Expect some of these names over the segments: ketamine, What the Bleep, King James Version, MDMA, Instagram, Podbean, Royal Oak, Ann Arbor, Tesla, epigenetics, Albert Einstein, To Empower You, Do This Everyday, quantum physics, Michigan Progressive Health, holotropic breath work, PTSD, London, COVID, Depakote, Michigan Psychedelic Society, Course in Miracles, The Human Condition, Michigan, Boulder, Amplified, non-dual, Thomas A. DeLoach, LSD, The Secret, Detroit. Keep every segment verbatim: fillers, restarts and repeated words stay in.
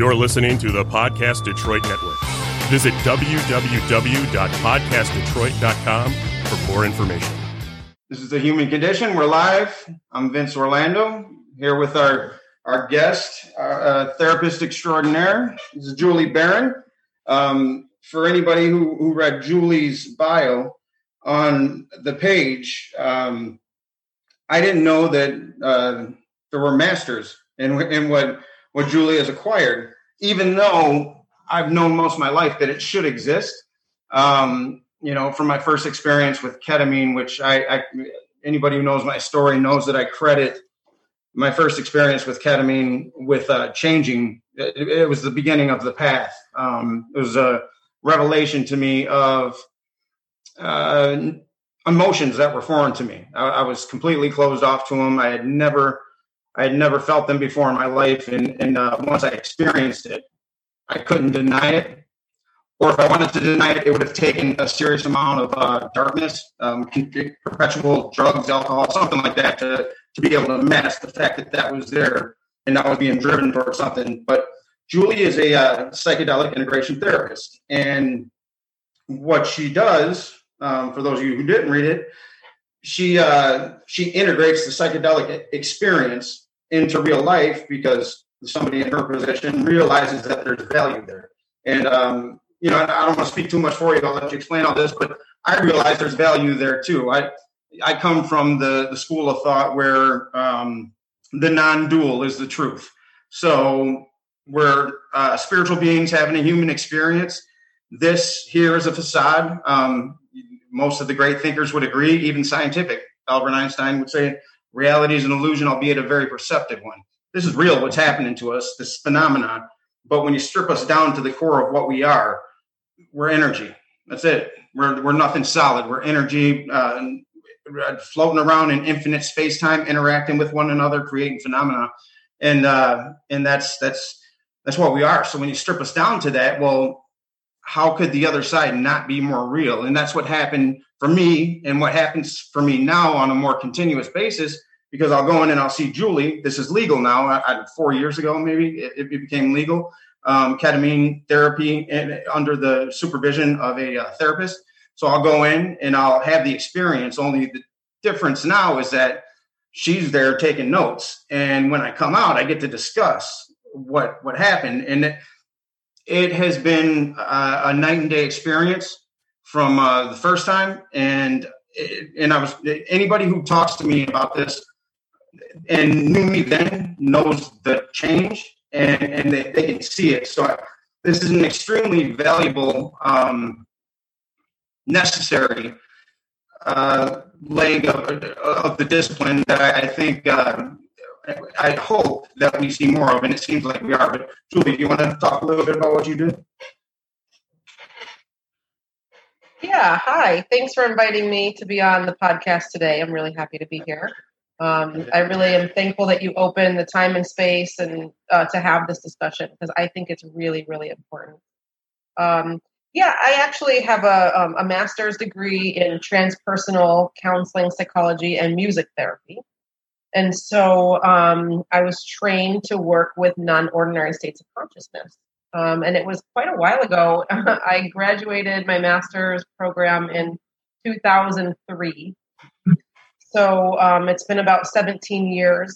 You're listening to the Podcast Detroit Network. Visit w w w dot podcast detroit dot com for more information. This is The Human Condition. We're live. I'm Vince Orlando, here with our, our guest, our, uh, therapist extraordinaire. This is Julie Barron. Um, for anybody who, who read Julie's bio on the page, um, I didn't know that uh, there were masters in, in what... what Julie has acquired, even though I've known most of my life that it should exist. Um, you know, from my first experience with ketamine, which I, I, anybody who knows my story knows that I credit my first experience with ketamine with uh, changing. It, it was the beginning of the path. Um, it was a revelation to me of uh, emotions that were foreign to me. I, I was completely closed off to them. I had never I had never felt them before in my life, and, and uh, once I experienced it, I couldn't deny it. Or if I wanted to deny it, it would have taken a serious amount of uh, darkness, um, perpetual drugs, alcohol, something like that, to, to be able to mask the fact that that was there, and I was being driven towards something. But Julie is a uh, psychedelic integration therapist, and what she does, um, for those of you who didn't read it, She uh, she integrates the psychedelic experience into real life because somebody in her position realizes that there's value there. And, um, you know, I don't want to speak too much for you. I'll let you explain all this, but I realize there's value there too. I I come from the, the school of thought where um, the non-dual is the truth. So where uh, spiritual beings having a human experience, this here is a facade. Um Most of the great thinkers would agree, even scientific. Albert Einstein would say, reality is an illusion, albeit a very perceptive one. This is real, what's happening to us, this phenomenon. But when you strip us down to the core of what we are, we're energy. That's it. We're we're nothing solid. We're energy uh, floating around in infinite space-time, interacting with one another, creating phenomena. And uh, and that's that's that's what we are. So when you strip us down to that, well, how could the other side not be more real? And that's what happened for me and what happens for me now on a more continuous basis, because I'll go in and I'll see Julie. This is legal now. I, I, four years ago, maybe it, it became legal. Um, ketamine therapy and, under the supervision of a uh, therapist. So I'll go in and I'll have the experience. Only the difference now is that she's there taking notes. And when I come out, I get to discuss what, what happened. And it, It has been uh, a night and day experience from uh, the first time, and and I was anybody who talks to me about this and knew me then knows the change, and, and they, they can see it. So I, this is an extremely valuable, um, necessary uh, leg of, of the discipline that I, I think. Uh, I hope that we see more of, and it seems like we are. But Julie, do you want to talk a little bit about what you do? Yeah, hi. Thanks for inviting me to be on the podcast today. I'm really happy to be here. Um, I really am thankful that you opened the time and space and uh, to have this discussion, because I think it's really, really important. Um, yeah, I actually have a, um, a master's degree in transpersonal counseling, psychology, and music therapy. And so um, I was trained to work with non-ordinary states of consciousness. Um, and it was quite a while ago. I graduated my master's program in two thousand three. So um, it's been about seventeen years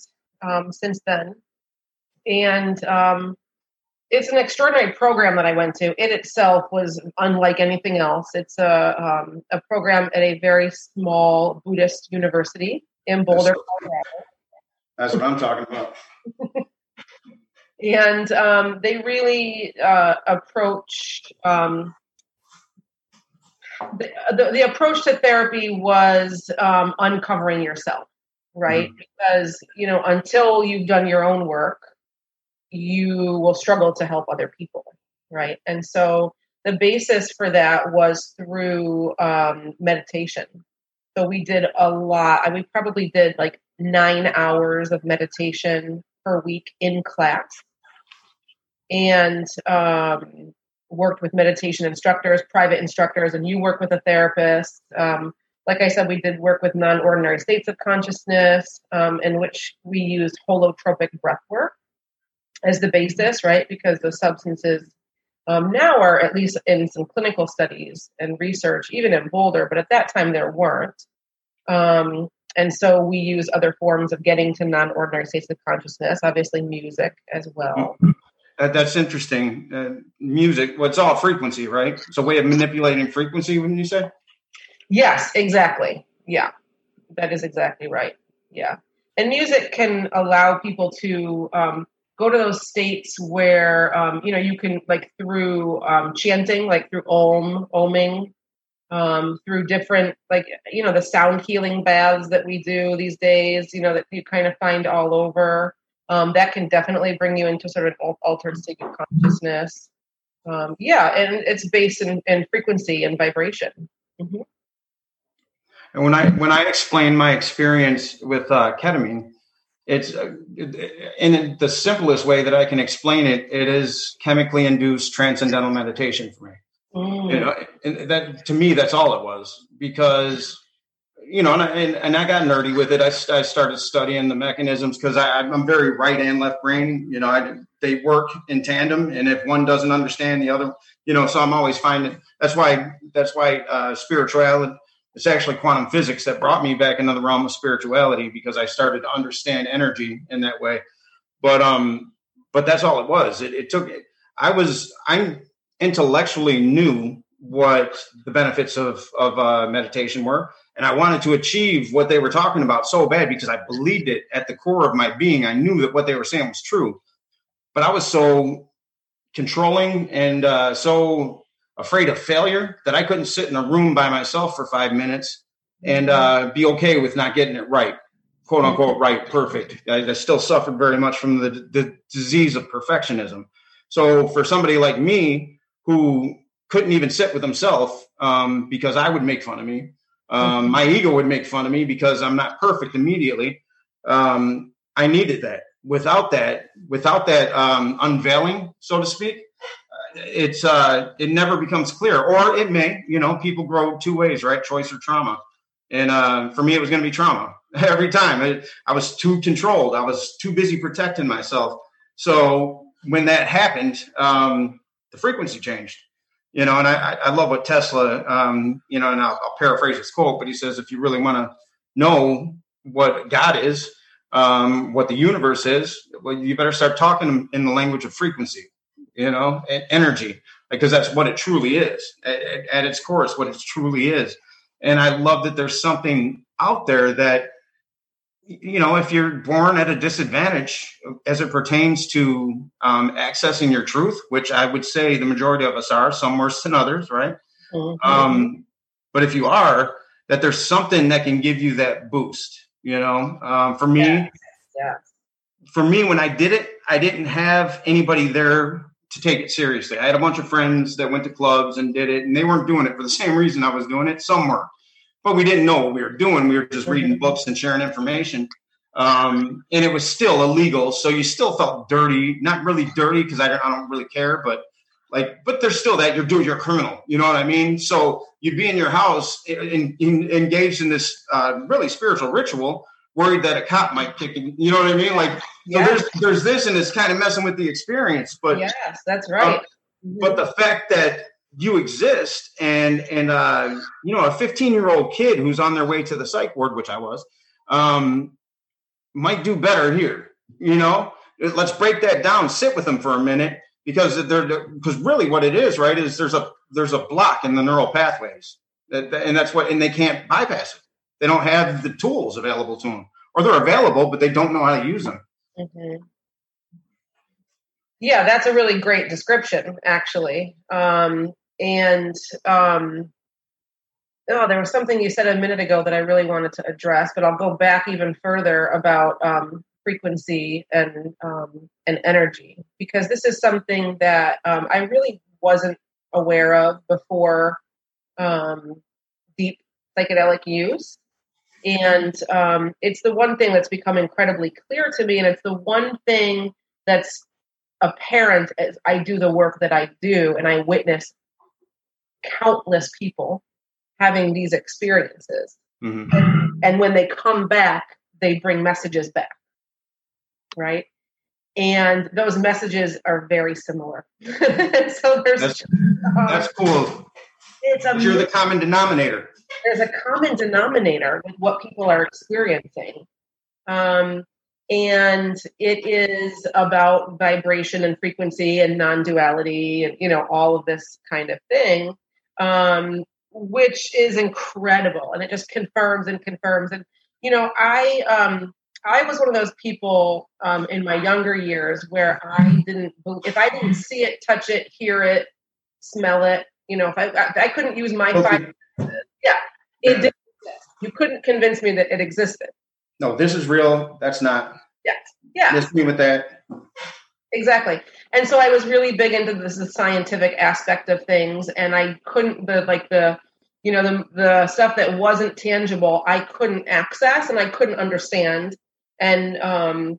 um, since then. And um, it's an extraordinary program that I went to. It itself was unlike anything else. It's a, um, a program at a very small Buddhist university in Boulder, Colorado. That's what I'm talking about. And um, they really uh, approach, um, the, the, the approach to therapy was um, uncovering yourself, right? Mm. Because, you know, until you've done your own work, you will struggle to help other people, right? And so the basis for that was through um, meditation. So we did a lot. We probably did like nine hours of meditation per week in class, and um, worked with meditation instructors, private instructors, and you work with a therapist. Um, like I said, we did work with non-ordinary states of consciousness, um, in which we used holotropic breath work. as the basis, right? Because those substances um, now are, at least in some clinical studies and research, even in Boulder, but at that time there weren't. Um, and so we use other forms of getting to non-ordinary states of consciousness, obviously music as well. That, that's interesting. Uh, music, well, it's all frequency, right? It's a way of manipulating frequency, wouldn't you say? Yes, exactly. Yeah, that is exactly right. Yeah. And music can allow people to um, go to those states where, um, you know, you can, like through um, chanting, like through om, oming, um, through different, like, you know, the sound healing baths that we do these days, you know, that you kind of find all over. Um, that can definitely bring you into sort of an altered state of consciousness. Um, yeah, and it's based in, in frequency and vibration. Mm-hmm. And when I when I explain my experience with uh, ketamine, it's uh, in the simplest way that I can explain it. It is chemically induced transcendental meditation for me. Mm. You know, and that to me, that's all it was. Because you know, and I, and, and I got nerdy with it. I, I started studying the mechanisms because I'm very right and left brain. You know, I, they work in tandem, and if one doesn't understand the other, you know, so I'm always finding that's why that's why uh, spirituality. It's actually quantum physics that brought me back into the realm of spirituality because I started to understand energy in that way. But um, but that's all it was. It, it took I was I intellectually knew what the benefits of of uh, meditation were, and I wanted to achieve what they were talking about so bad because I believed it at the core of my being. I knew that what they were saying was true, but I was so controlling and uh, so. afraid of failure that I couldn't sit in a room by myself for five minutes and uh, be okay with not getting it right, quote unquote, right, perfect. I, I still suffered very much from the, the disease of perfectionism. So for somebody like me who couldn't even sit with himself um, because I would make fun of me, um, my ego would make fun of me because I'm not perfect immediately. Um, I needed that. Without that, without that um, unveiling, so to speak, It's uh, it never becomes clear, or it may. You know, people grow two ways, right? Choice or trauma. And uh, for me, it was going to be trauma every time. It, I was too controlled. I was too busy protecting myself. So when that happened, um, the frequency changed. You know, and I, I love what Tesla. Um, you know, and I'll, I'll paraphrase his quote, but he says, "If you really want to know what God is, um, what the universe is, well, you better start talking in the language of frequency." You know, energy, because that's what it truly is at, at its core. It's what it truly is. And I love that there's something out there that, you know, if you're born at a disadvantage as it pertains to um, accessing your truth, which I would say the majority of us are, some worse than others, right? Mm-hmm. Um, but if you are, that there's something that can give you that boost, you know, um, for me, yeah. Yeah. for me, when I did it, I didn't have anybody there to take it seriously. I had a bunch of friends that went to clubs and did it, and they weren't doing it for the same reason I was doing it. Some were, but we didn't know what we were doing. We were just reading books and sharing information. Um, and it was still illegal. So you still felt dirty, not really dirty because I don't, I don't really care, but like, but there's still that you're doing, you're a criminal. You know what I mean? So you'd be in your house in, in, engaged in this uh, really spiritual ritual, worried that a cop might kick him. You know what I mean? Like, so yes. there's there's this, and it's kind of messing with the experience. But yes, that's right. Uh, mm-hmm. But the fact that you exist, and and uh, you know, a fifteen year old kid who's on their way to the psych ward, which I was, um, might do better here. You know, let's break that down. Sit with them for a minute, because they're because really what it is, right, is there's a there's a block in the neural pathways, that, and that's what, and they can't bypass it. They don't have the tools available to them, or they're available, but they don't know how to use them. Mm-hmm. Yeah, that's a really great description, actually. Um, and um, oh, there was something you said a minute ago that I really wanted to address, but I'll go back even further about um, frequency and um, and energy, because this is something that um, I really wasn't aware of before um, deep psychedelic use. And um, it's the one thing that's become incredibly clear to me. And it's the one thing that's apparent as I do the work that I do. And I witness countless people having these experiences. Mm-hmm. And, and when they come back, they bring messages back. Right. And those messages are very similar. So there's that's, uh, that's cool. It's a, you're the common denominator. There's a common denominator with what people are experiencing. Um, and it is about vibration and frequency and non-duality and, you know, all of this kind of thing, um, which is incredible. And it just confirms and confirms. And, you know, I, um, I was one of those people um, in my younger years where I didn't, if I didn't see it, touch it, hear it, smell it, you know, if I, I, I couldn't use my five senses. Yeah, it didn't exist. You couldn't convince me that it existed. No, this is real. That's not. Yeah. Yeah. Miss me with that. Exactly. And so I was really big into this, the scientific aspect of things. And I couldn't, the like the, you know, the the stuff that wasn't tangible, I couldn't access and I couldn't understand. And um,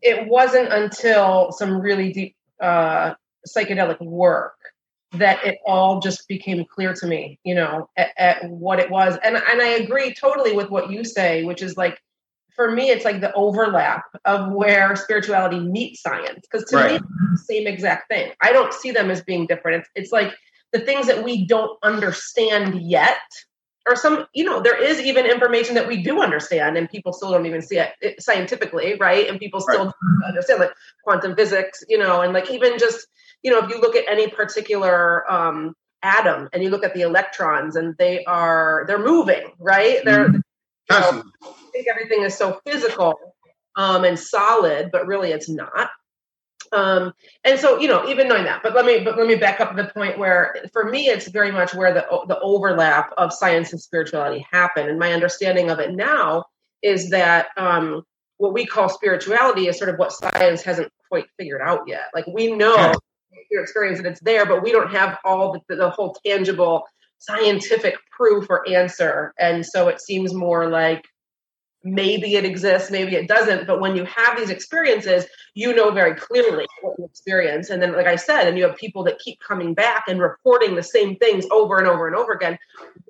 it wasn't until some really deep uh, psychedelic work that it all just became clear to me, you know, at, at what it was. And and I agree totally with what you say, which is like, for me, it's like the overlap of where spirituality meets science. Because to right. me, it's the same exact thing. I don't see them as being different. It's, it's like the things that we don't understand yet. Or some, you know, there is even information that we do understand and people still don't even see it scientifically, right? And people still right. don't understand, like quantum physics, you know, and like even just, you know, if you look at any particular um, atom and you look at the electrons and they are, they're moving, right? They're, mm-hmm. you know, I think everything is so physical um, and solid, but really it's not. Um, and so, you know, even knowing that, but let me, but let me back up to the point where for me, it's very much where the, the overlap of science and spirituality happen. And my understanding of it now is that, um, what we call spirituality is sort of what science hasn't quite figured out yet. Like we know your experience that it's there, but we don't have all the, the whole tangible scientific proof or answer. And so it seems more like, maybe it exists, maybe it doesn't. But when you have these experiences, you know very clearly what you experience. And then, like I said, and you have people that keep coming back and reporting the same things over and over and over again,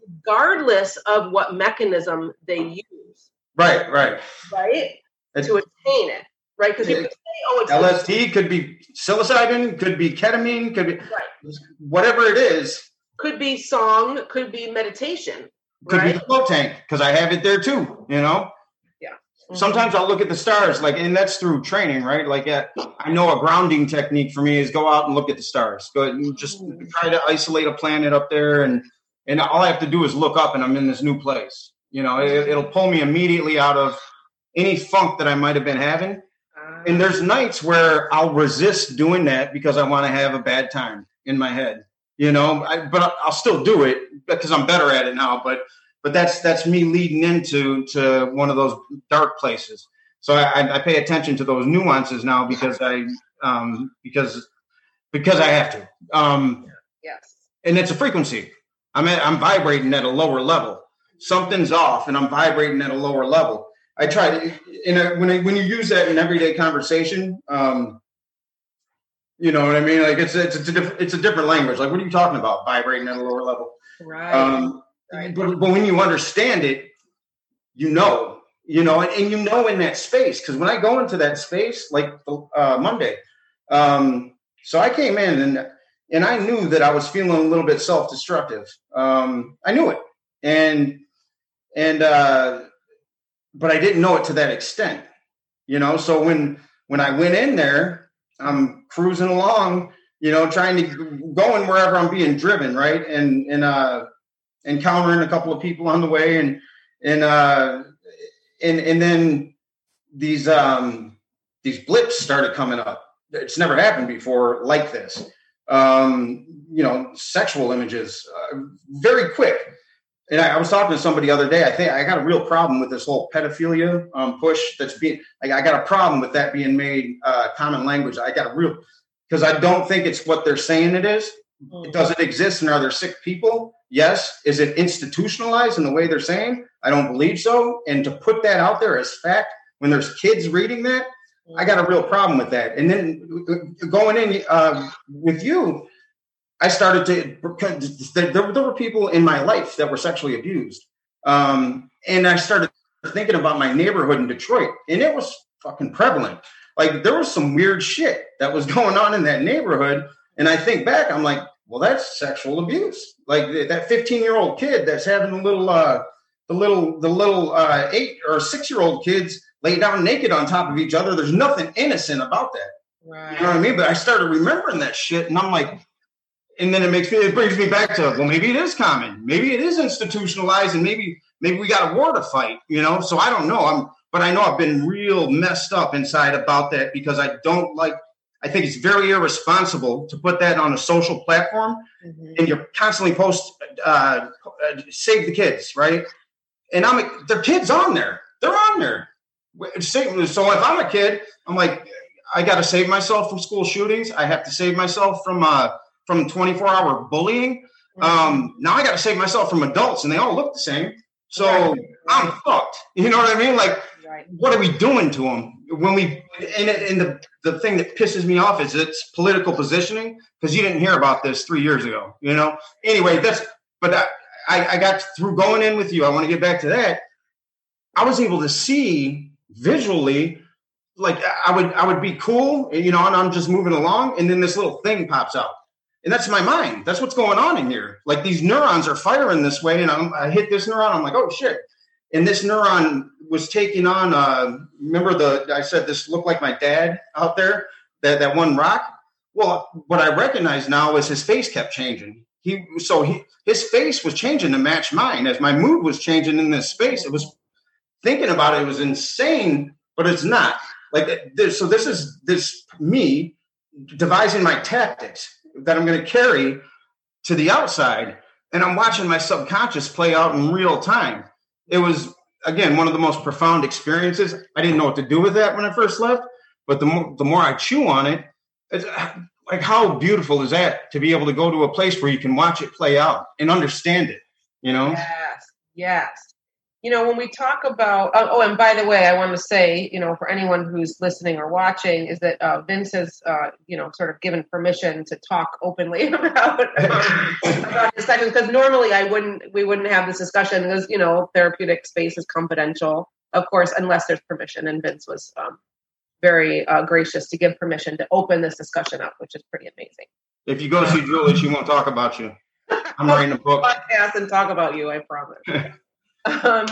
regardless of what mechanism they use. Right, right. Right? It's, to attain it. Right? Because people say, oh, it's L S D, could be psilocybin, could be ketamine, could be right. whatever it is. Could be song, could be meditation. Could right? be the float tank, because I have it there too, you know? Sometimes I'll look at the stars, like, and that's through training, right? Like, yeah, I know a grounding technique for me is go out and look at the stars. Go and just try to isolate a planet up there, and and all I have to do is look up, and I'm in this new place. You know, it, it'll pull me immediately out of any funk that I might have been having. And there's nights where I'll resist doing that because I want to have a bad time in my head. You know, I, but I'll still do it because I'm better at it now. But But that's that's me leading into to one of those dark places. So I, I pay attention to those nuances now because I um, because because I have to. Um, yes. And it's a frequency. I'm at, I'm vibrating at a lower level. Something's off, and I'm vibrating at a lower level. I try to in a, when I, when you use that in everyday conversation, um, you know what I mean. Like it's it's it's a, diff- it's a different language. Like what are you talking about? Vibrating at a lower level. Right. Um, Right. But, but when you understand it, you know, you know, and, and you know in that space, because when I go into that space, like uh, Monday, um, so I came in and and I knew that I was feeling a little bit self-destructive. Um, I knew it, and and uh, but I didn't know it to that extent, you know. So when when I went in there, I'm cruising along, you know, trying to going wherever I'm being driven, right, and and uh. encountering a couple of people on the way, and and uh, and and then these um, these blips started coming up. It's never happened before like this. Um, you know, sexual images, uh, very quick. And I, I was talking to somebody the other day. I think I got a real problem with this whole pedophilia um, push. That's being. I, I got a problem with that being made uh, common language. I got a real because I don't think it's what they're saying it is. It doesn't exist, and are there sick people? Yes. Is it institutionalized in the way they're saying? I don't believe so. And to put that out there as fact when there's kids reading that, I got a real problem with that. And then going in uh, with you, I started to, there, there were people in my life that were sexually abused. Um, and I started thinking about my neighborhood in Detroit, and it was fucking prevalent. Like, there was some weird shit that was going on in that neighborhood. And I think back, I'm like, well, that's sexual abuse. Like that fifteen year old kid that's having the little, uh, the little, the little uh, eight or six year old kids lay down naked on top of each other. There's nothing innocent about that. Right. You know what I mean? But I started remembering that shit, and I'm like, and then it makes me, it brings me back to, well, maybe it is common. Maybe it is institutionalized, and maybe, maybe we got a war to fight, you know? So I don't know. I'm, but I know I've been real messed up inside about that, because I don't like, I think it's very irresponsible to put that on a social platform, mm-hmm. and you're constantly post, uh, save the kids. Right. And I'm like, their kids on there, they're on there. So if I'm a kid, I'm like, I got to save myself from school shootings. I have to save myself from, uh, from twenty-four hour bullying. Mm-hmm. Um, now I got to save myself from adults, and they all look the same. So right. I'm fucked. You know what I mean? Like, right. What are we doing to them? When we, and, and the, the thing that pisses me off is it's political positioning, because you didn't hear about this three years ago, you know? Anyway, that's, but I, I, I got through going in with you. I want to get back to that. I was able to see visually, like I would, I would be cool, you know, and I'm just moving along. And then this little thing pops out, and that's my mind. That's what's going on in here. Like, these neurons are firing this way. And I'm, I hit this neuron. I'm like, oh shit. And this neuron was taking on, uh, remember the, I said, this looked like my dad out there, that, that one rock. Well, what I recognize now is his face kept changing. He, so he, his face was changing to match mine as my mood was changing in this space. It was, thinking about it, it was insane, but it's not like this. So this is this me devising my tactics that I'm going to carry to the outside. And I'm watching my subconscious play out in real time. It was, again, one of the most profound experiences. I didn't know what to do with that when I first left, but the more, the more I chew on it, it's like, how beautiful is that to be able to go to a place where you can watch it play out and understand it, you know? Yes, yes. You know, when we talk about, oh, oh and by the way, I want to say, you know, for anyone who's listening or watching, is that uh, Vince has, uh, you know, sort of given permission to talk openly about, um, about his sessions, because normally I wouldn't, we wouldn't have this discussion, because, you know, therapeutic space is confidential, of course, unless there's permission. And Vince was um, very uh, gracious to give permission to open this discussion up, which is pretty amazing. If you go see Julie, she won't talk about you. I'm writing a book. Podcast and talk about you, I promise. Um,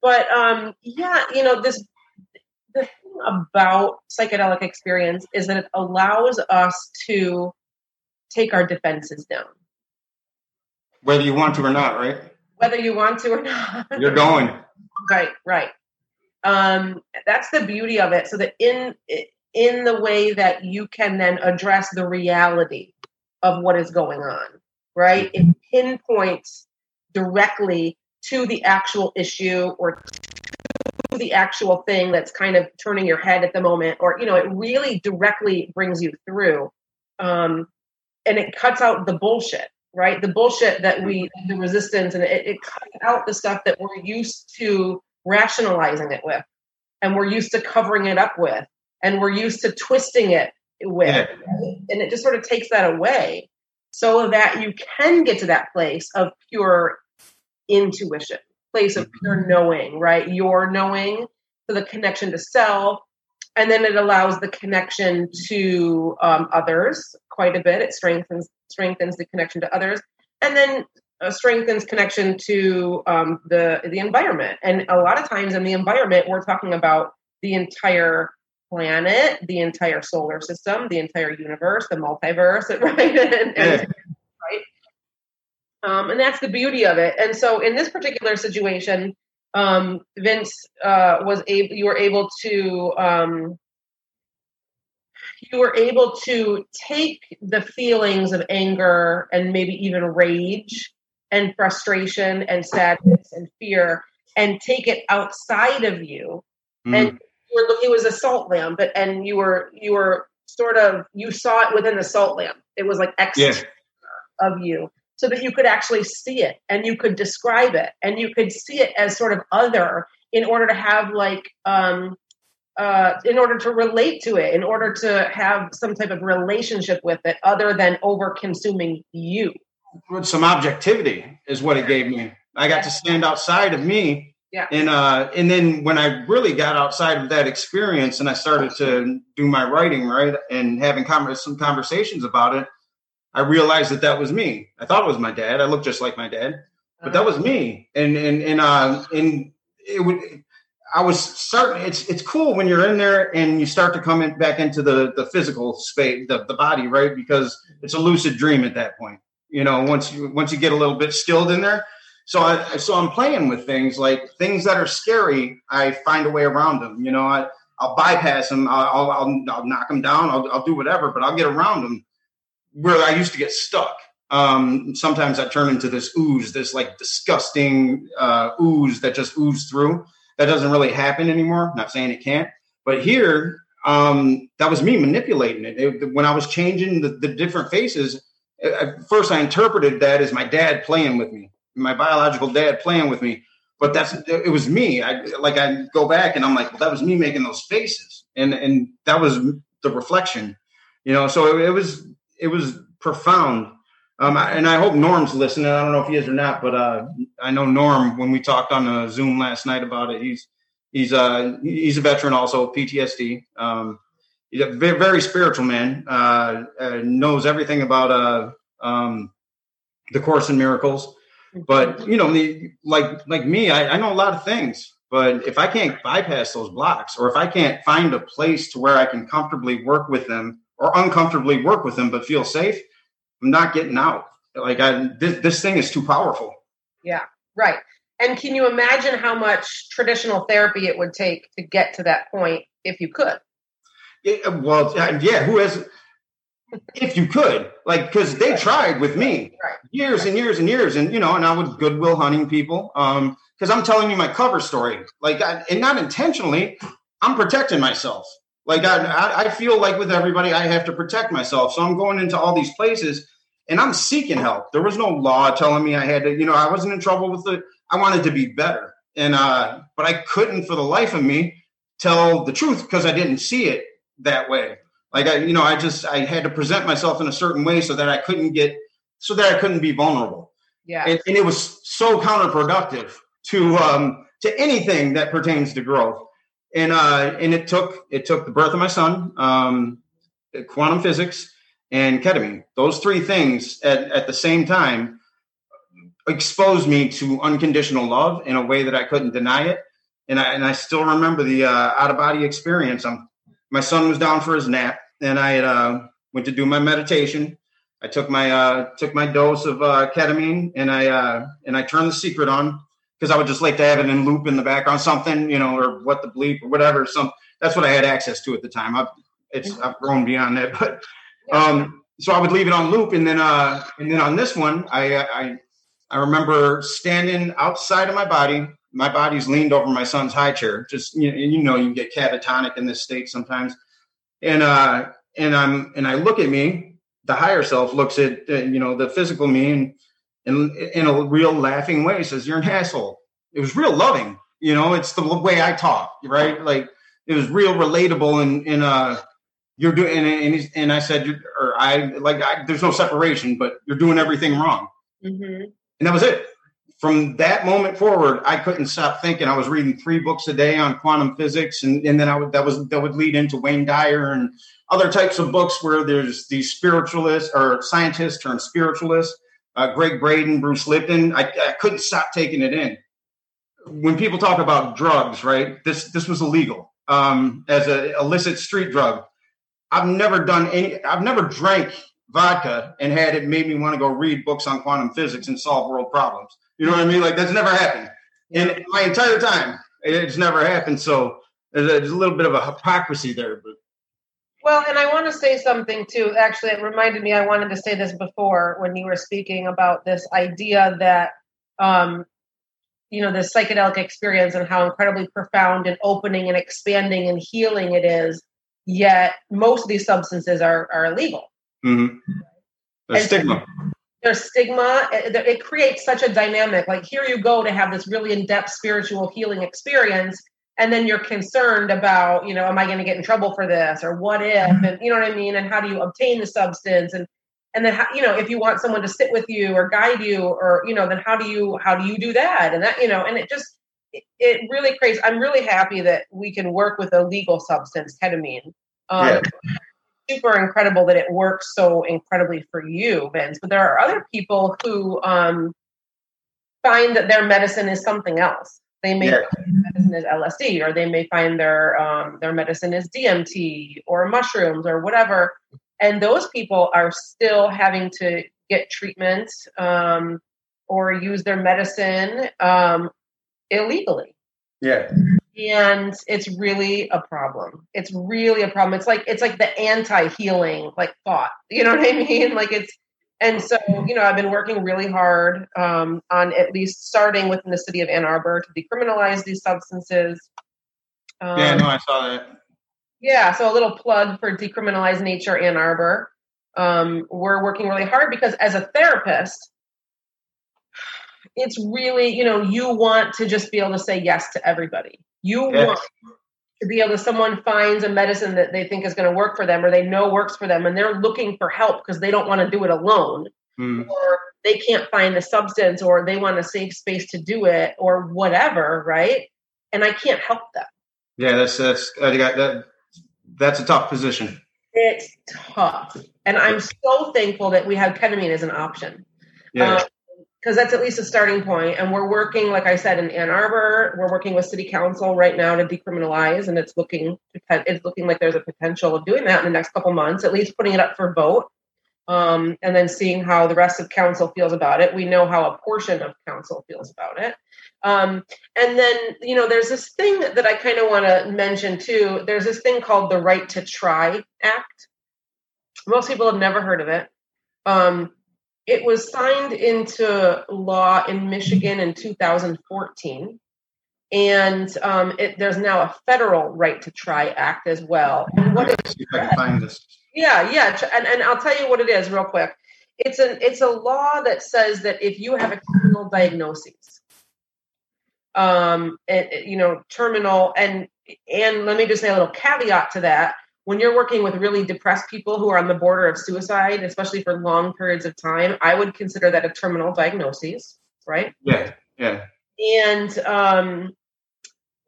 but, um, yeah, you know, this, the thing about psychedelic experience is that it allows us to take our defenses down. Whether you want to or not, right? Whether you want to or not. You're going. Right, right. Um, that's the beauty of it. So that in, in the way that you can then address the reality of what is going on, right? It pinpoints directly to the actual issue, or to the actual thing that's kind of turning your head at the moment, or, you know, it really directly brings you through. Um, and it cuts out the bullshit, right? The bullshit that we, the resistance, and it, it cuts out the stuff that we're used to rationalizing it with, and we're used to covering it up with, and we're used to twisting it with. Yeah. Right? And it just sort of takes that away, so that you can get to that place of pure intuition, place of pure knowing, right? Your knowing, so the connection to self, and then it allows the connection to um, others quite a bit. It strengthens strengthens the connection to others, and then uh, strengthens connection to um, the the environment. And a lot of times in the environment, we're talking about the entire planet, the entire solar system, the entire universe, the multiverse, right? and, and, right. Um, and that's the beauty of it. And so in this particular situation, um, Vince uh, was able, you were able to, um, you were able to take the feelings of anger and maybe even rage and frustration and sadness and fear, and take it outside of you. Mm. And you were, it was a salt lamp, but, and you were, you were sort of, you saw it within the salt lamp. It was like exterior yeah. of you. So that you could actually see it, and you could describe it, and you could see it as sort of other, in order to have like, um, uh, in order to relate to it, in order to have some type of relationship with it, other than over consuming you. Some objectivity is what it gave me. I got to stand outside of me Yeah. And uh, and then when I really got outside of that experience and I started to do my writing, right, and having con- some conversations about it, I realized that that was me. I thought it was my dad. I looked just like my dad, but that was me. And and and uh, and it would. I was certain. It's it's cool when you're in there and you start to come in, back into the the physical space, the the body, right? Because it's a lucid dream at that point. You know, once you once you get a little bit skilled in there. So I, so I'm playing with things like things that are scary. I find a way around them. You know, I, I'll bypass them. I'll, I'll, I'll knock them down. I'll, I'll do whatever, but I'll get around them where I used to get stuck. Um, sometimes I turn into this ooze, this like disgusting uh, ooze that just oozes through. That doesn't really happen anymore. Not saying it can't, but here um, that was me manipulating it. It when I was changing the, the different faces. At first, I interpreted that as my dad playing with me. My biological dad playing with me, but that's, it was me. I like, I go back and I'm like, well, that was me making those faces. And, and that was the reflection, you know? So it, it was, it was profound. Um, I, and I hope Norm's listening. I don't know if he is or not, but, uh, I know Norm, when we talked on a Zoom last night about it, he's, he's, uh, he's a veteran, also P T S D. Um, he's a very, very spiritual man, uh, uh knows everything about, uh, um, the Course in Miracles. But, you know, the, like like me, I, I know a lot of things. But if I can't bypass those blocks, or if I can't find a place to where I can comfortably work with them or uncomfortably work with them but feel safe, I'm not getting out. Like, I, this, this thing is too powerful. Yeah, right. And can you imagine how much traditional therapy it would take to get to that point if you could? It, well, yeah, who has... If you could, like, because they tried with me years and years and years, and you know, and I would Goodwill Hunting people, um, because I'm telling you my cover story, like, I, and not intentionally, I'm protecting myself. Like, I, I feel like with everybody, I have to protect myself, so I'm going into all these places, and I'm seeking help. There was no law telling me I had to, you know, I wasn't in trouble with it. I wanted to be better, and uh, but I couldn't for the life of me tell the truth because I didn't see it that way. Like, I, you know, I just, I had to present myself in a certain way so that I couldn't get, so that I couldn't be vulnerable. Yeah. And, and it was so counterproductive to, um, to anything that pertains to growth. And, uh, and it took, it took the birth of my son, um, quantum physics and ketamine. Those three things at, at the same time exposed me to unconditional love in a way that I couldn't deny it. And I, and I still remember the, uh, out of body experience. I'm, My son was down for his nap, and I had, uh, went to do my meditation. I took my uh, took my dose of uh, ketamine, and I uh, and I turned the secret on because I would just like to have it in loop in the background, something, you know, or what the bleep or whatever. Some that's what I had access to at the time. I've it's I've grown beyond that, but um, so I would leave it on loop, and then uh, and then on this one, I I I remember standing outside of my body. My body's leaned over my son's high chair. Just, you know, you know, you get catatonic in this state sometimes. And, uh, and I'm, and I look at me, the higher self looks at, uh, you know, the physical me and, and in a real laughing way says, you're an asshole. It was real loving. You know, it's the way I talk, right? Like, it was real relatable and, and, uh, you're doing, and, and, he's, and I said, you're, or I like, I, there's no separation, but you're doing everything wrong. Mm-hmm. And that was it. From that moment forward, I couldn't stop thinking. I was reading three books a day on quantum physics, and, and then I would that was that would lead into Wayne Dyer and other types of books where there's these spiritualists or scientists turned spiritualists, uh, Greg Braden, Bruce Lipton. I, I couldn't stop taking it in. When people talk about drugs, right? This this was illegal um, as an illicit street drug. I've never done any. I've never drank vodka and had it made me want to go read books on quantum physics and solve world problems. You know what I mean? Like, that's never happened. And my entire time, it's never happened. So there's a, there's a little bit of a hypocrisy there. But. Well, and I want to say something, too. Actually, it reminded me, I wanted to say this before when you were speaking about this idea that, um, you know, this psychedelic experience and how incredibly profound and opening and expanding and healing it is. Yet most of these substances are, are illegal. Mm-hmm. There's stigma. There's stigma. It creates such a dynamic. Like, here you go to have this really in-depth spiritual healing experience, and then you're concerned about, you know, am I going to get in trouble for this, or what if, and you know what I mean? And how do you obtain the substance? And, and then, how, you know, if you want someone to sit with you or guide you, or, you know, then how do you, how do you do that? And that, you know, and it just, it really creates, I'm really happy that we can work with a legal substance, ketamine. Um, yeah. Super incredible that it works so incredibly for you, Vince. But there are other people who um, find that their medicine is something else. They may yeah. find their medicine is L S D, or they may find their um, their medicine is D M T or mushrooms or whatever. And those people are still having to get treatment um, or use their medicine um, illegally. Yeah. And it's really a problem. It's really a problem. It's like, it's like the anti-healing, like, thought, you know what I mean? Like, it's, and so, you know, I've been working really hard um, on at least starting within the city of Ann Arbor to decriminalize these substances. Um, yeah, no, I saw that. Yeah. So a little plug for Decriminalize Nature Ann Arbor. Um, we're working really hard because as a therapist, it's really, you know, you want to just be able to say yes to everybody. You yes. want to be able to, someone finds a medicine that they think is going to work for them or they know works for them, and they're looking for help because they don't want to do it alone mm. or they can't find a substance or they want a safe space to do it or whatever. Right. And I can't help them. Yeah. That's, that's, I got that. That's a tough position. It's tough. And I'm so thankful that we have ketamine as an option. Yeah. Um, Because that's at least a starting point. And we're working, like I said, in Ann Arbor. We're working with city council right now to decriminalize. And it's looking it's looking like there's a potential of doing that in the next couple months, at least putting it up for vote. Um, and then seeing how the rest of council feels about it. We know how a portion of council feels about it. Um, and then, you know, there's this thing that I kind of want to mention, too. There's this thing called the Right to Try Act. Most people have never heard of it. Um It was signed into law in Michigan in two thousand fourteen, and um, it, there's now a federal Right to Try Act as well. And what it, see if I can find this. Yeah, yeah, and, and I'll tell you what it is real quick. It's an it's a law that says that if you have a terminal diagnosis, um, it, you know, terminal, and and let me just say a little caveat to that. When you're working with really depressed people who are on the border of suicide, especially for long periods of time, I would consider that a terminal diagnosis, right? Yeah, yeah. And um,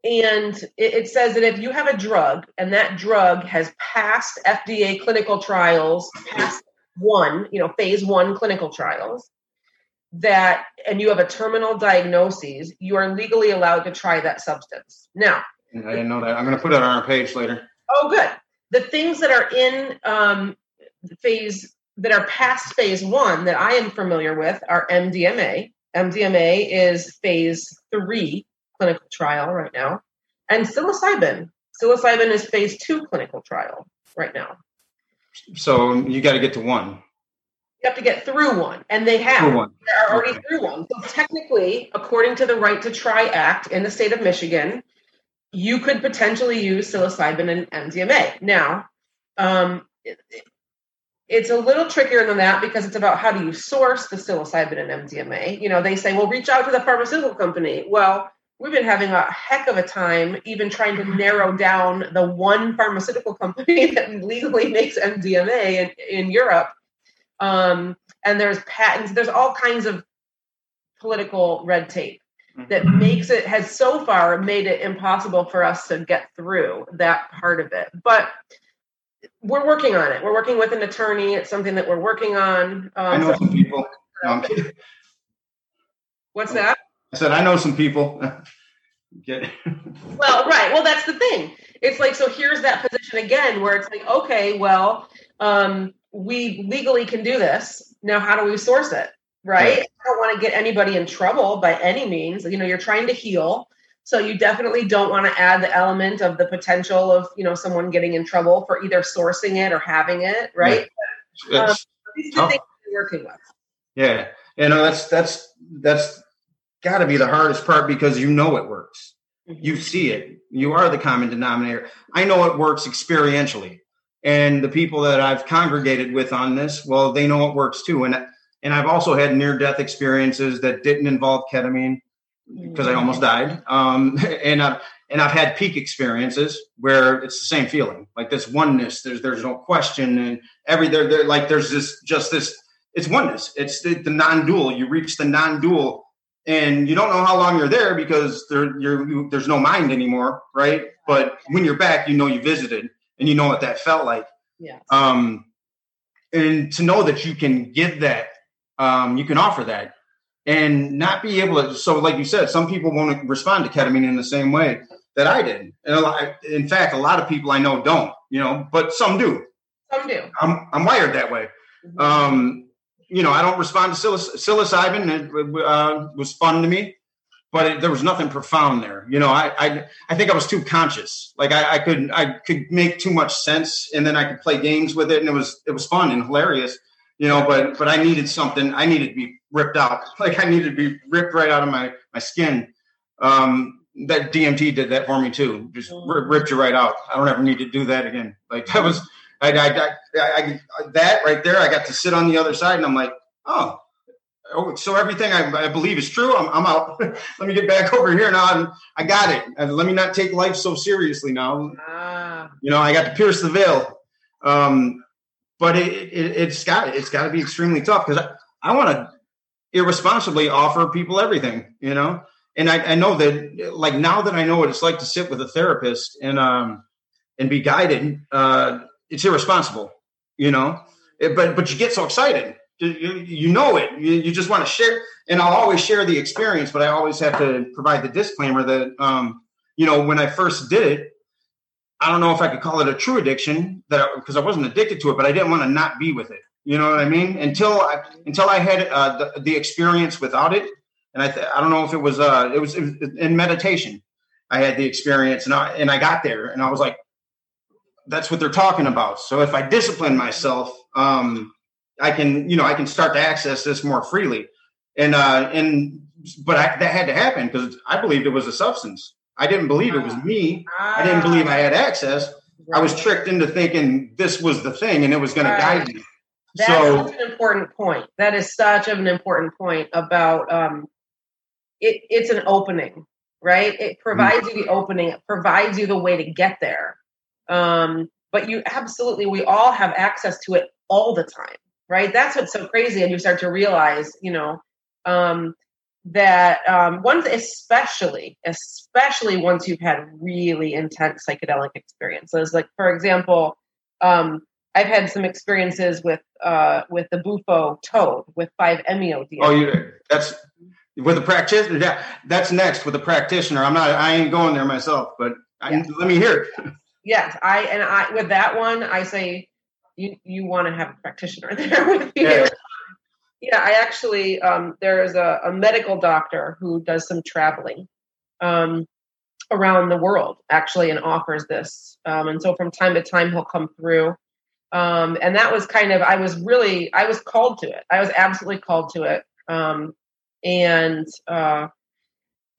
and it, it says that if you have a drug and that drug has passed F D A clinical trials, passed one, you know, phase one clinical trials, that and you have a terminal diagnosis, you are legally allowed to try that substance. Now, I didn't know that. I'm going to put it on our page later. Oh, good. The things that are in um, phase, that are past phase one that I am familiar with are M D M A. M D M A is phase three clinical trial right now. And psilocybin. Psilocybin is phase two clinical trial right now. So you got to get to one. You have to get through one. And they have. One. They are already okay. through one. So technically, according to the Right to Try Act in the state of Michigan, you could potentially use psilocybin and M D M A. Now, um, it, it's a little trickier than that because it's about how do you source the psilocybin and M D M A. You know, they say, well, reach out to the pharmaceutical company. Well, we've been having a heck of a time even trying to narrow down the one pharmaceutical company that legally makes M D M A in, in Europe. Um, and there's patents. There's all kinds of political red tape that makes it, has so far made it impossible for us to get through that part of it. But we're working on it. We're working with an attorney. It's something that we're working on. Um, I know so- some people. No, What's that? I said, I know some people. Get well, right. Well, that's the thing. It's like, so here's that position again, where it's like, okay, well, um, we legally can do this. Now, how do we source it? Right? I don't want to get anybody in trouble by any means. You know, you're trying to heal. So you definitely don't want to add the element of the potential of, you know, someone getting in trouble for either sourcing it or having it. Right. Yeah. Um, these are the things you're working with. Yeah. You know, that's, that's, that's gotta be the hardest part because you know, it works. Mm-hmm. You see it, you are the common denominator. I know it works experientially, and the people that I've congregated with on this, well, they know it works too. And And I've also had near-death experiences that didn't involve ketamine because I almost died. Um, and, I've, and I've had peak experiences where it's the same feeling, like this oneness. There's there's no question. And every there, there like there's this just this. It's oneness. It's the, the non-dual. You reach the non-dual And you don't know how long you're there because there, you're, you, there's no mind anymore, right? But when you're back, you know you visited and you know what that felt like. Yeah. Um, and to know that you can give that, um, you can offer that and not be able to. So like you said, some people won't respond to ketamine in the same way that I did. And a lot, in fact, a lot of people I know don't, you know, but some do. Some do. I'm, I'm wired that way. Mm-hmm. Um, You know, I don't respond to psiloc- psilocybin. It uh, was fun to me, but it, there was nothing profound there. You know, I I, I think I was too conscious. Like I, I could I could make too much sense, and then I could play games with it, and it was it was fun and hilarious. You know, but but I needed something. I needed to be ripped out. Like I needed to be ripped right out of my my skin. Um, that D M T did that for me too. Just r- ripped you right out. I don't ever need to do that again. Like that was. I, I, I, I, that right there, I got to sit on the other side and I'm like, oh, so everything I, I believe is true. I'm, I'm out. Let me get back over here now. I'm, I got it. Let me not take life so seriously now. Ah. You know, I got to pierce the veil. Um, but it, it, it's got, it's got to be extremely tough because I, I want to irresponsibly offer people everything, you know? And I, I know that like now that I know what it's like to sit with a therapist and, um, and be guided, uh, it's irresponsible, you know, it, but, but you get so excited, you, you know, it, you, you just want to share. And I'll always share the experience, but I always have to provide the disclaimer that, um, you know, when I first did it, I don't know if I could call it a true addiction that I, cause I wasn't addicted to it, but I didn't want to not be with it. You know what I mean? Until I, until I had uh, the, the experience without it. And I, th- I don't know if it was, uh, it was, it was in meditation. I had the experience and I, and I got there and I was like, that's what they're talking about. So if I discipline myself, um, I can, you know, I can start to access this more freely. And, uh, and, but I, that had to happen because I believed it was a substance. I didn't believe it was me. I didn't believe I had access. Right. I was tricked into thinking this was the thing and it was going right. to guide me. That's so, such an important point. That is such an important point about, um, it, it's an opening, right? It provides mm-hmm. you the opening. It provides you the way to get there. Um, but you absolutely, we all have access to it all the time, right? That's what's so crazy. And you start to realize, you know, um, that, um, once, especially, especially once you've had really intense psychedelic experiences, like for example, um, I've had some experiences with, uh, with the bufo toad with five M E O D. Oh, you, that's with a practitioner. Yeah, that's next with a practitioner. I'm not, I ain't going there myself, but I, yeah. let me hear it. Yes, I and I with that one, I say you you want to have a practitioner there with you. Yeah, yeah I actually um, there is a, a medical doctor who does some traveling um, around the world actually and offers this, um, and so from time to time he'll come through. Um, and that was kind of I was really I was called to it. I was absolutely called to it, um, and uh,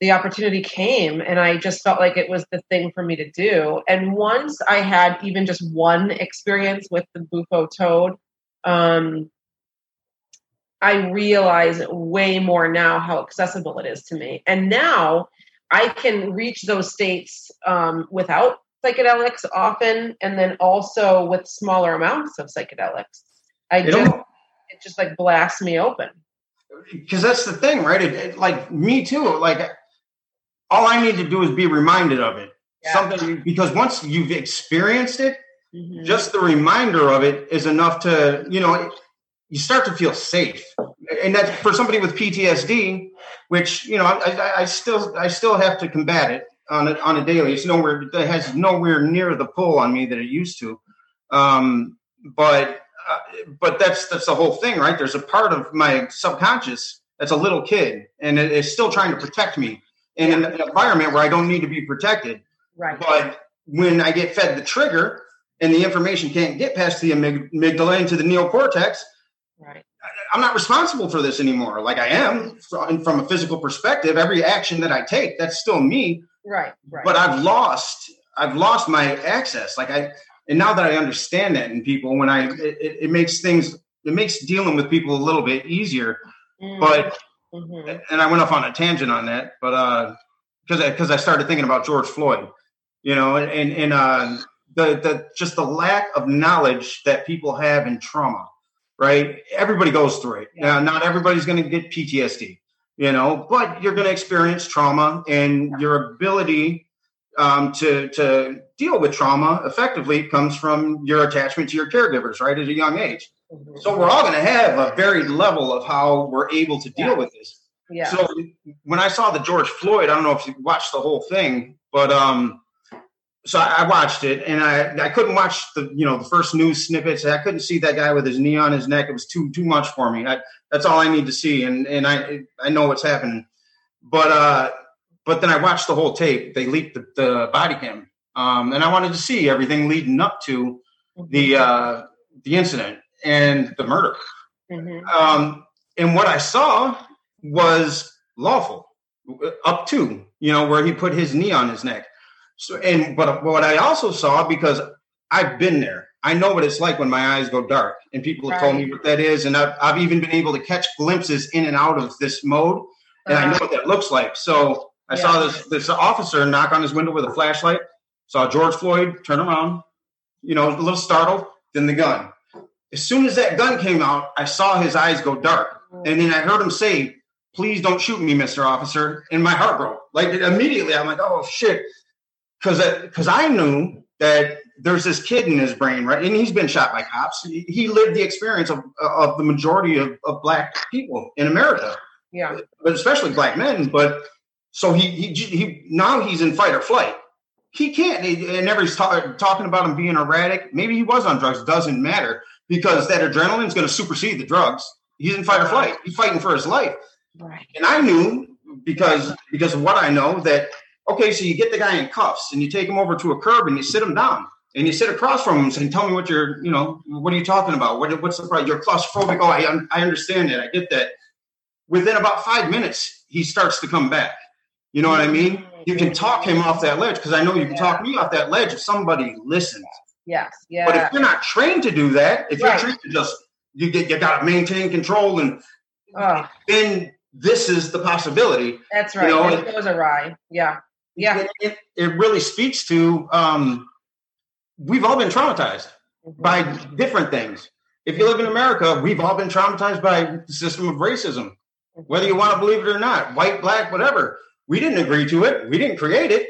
the opportunity came and I just felt like it was the thing for me to do. And once I had even just one experience with the bufo toad, um, I realize way more now how accessible it is to me. And now I can reach those states um, without psychedelics often. And then also with smaller amounts of psychedelics, I just, it just like blasts me open. Cause that's the thing, right? It, it, like me too. Like, all I need to do is be reminded of it. Yeah. Something because once you've experienced it, mm-hmm. just the reminder of it is enough to, you know, you start to feel safe. And that's for somebody with P T S D, which, you know, I, I still I still have to combat it on a, on a daily. It's nowhere it has nowhere near the pull on me that it used to. Um, but uh, but that's that's the whole thing, right? There's a part of my subconscious that's a little kid, and it, it's still trying to protect me. In an environment where I don't need to be protected. Right. But when I get fed the trigger and the information can't get past the amygdala into the neocortex, right. I'm not responsible for this anymore. Like I am from a physical perspective, every action that I take, that's still me. Right. Right. But I've lost, I've lost my access. Like I, and now that I understand that in people, when I, it, it makes things, it makes dealing with people a little bit easier, mm. but Mm-hmm. And I went off on a tangent on that, but because uh, because I, I started thinking about George Floyd, you know, and and uh, the the just the lack of knowledge that people have in trauma, right? Everybody goes through it. Yeah. Now, not everybody's going to get P T S D. you know, but you're going to experience trauma, and your ability um, to to deal with trauma effectively comes from your attachment to your caregivers, right, at a young age. Mm-hmm. So we're all going to have a varied level of how we're able to deal yeah. with this. Yeah. So when I saw the George Floyd, I don't know if you watched the whole thing, but um, so I watched it, and I, I couldn't watch the, you know, the first news snippets. I couldn't see that guy with his knee on his neck. It was too, too much for me. I, that's all I need to see. And, and I, I know what's happening, but, uh, but then I watched the whole tape. They leaked the, the body cam. Um, and I wanted to see everything leading up to the, uh, the incident and the murder. Mm-hmm. Um, and what I saw was lawful up to, you know, where he put his knee on his neck. So, and, but what I also saw, because I've been there, I know what it's like when my eyes go dark, and people have right. told me what that is. And I've, I've even been able to catch glimpses in and out of this mode. And uh-huh. I know what that looks like. So I yeah. saw this, this officer knock on his window with a flashlight, saw George Floyd turn around, you know, a little startled, then the gun. As soon as that gun came out, I saw his eyes go dark. And then I heard him say, "Please don't shoot me, Mister Officer." And my heart broke. Like immediately I'm like, oh shit. Cause, I, cause I knew that there's this kid in his brain, right? And he's been shot by cops. He, he lived the experience of, of the majority of, of black people in America. Yeah. But especially black men. But so he, he, he now he's in fight or flight. He can't, and everybody's ta- talking about him being erratic. Maybe he was on drugs. Doesn't matter, because that adrenaline is going to supersede the drugs. He's in fight or flight. He's fighting for his life. Right. And I knew because, because of what I know that, okay, so you get the guy in cuffs and you take him over to a curb and you sit him down and you sit across from him and tell me what you're, you know, what are you talking about? What, what's the problem? You're claustrophobic. Oh, I, I understand that. I get that. Within about five minutes, he starts to come back. You know what I mean? You can talk him off that ledge, because I know you can yeah. talk me off that ledge if somebody listens. Yes. Yeah. But if you're not trained to do that, if right. you're trained to just, you get, you got to maintain control, and oh. then this is the possibility. That's right. You know, it goes awry. Yeah. Yeah, it, it really speaks to um, we've all been traumatized mm-hmm. by different things. If you live in America, we've all been traumatized by the system of racism, mm-hmm. whether you want to believe it or not, white, black, whatever. We didn't agree to it. We didn't create it,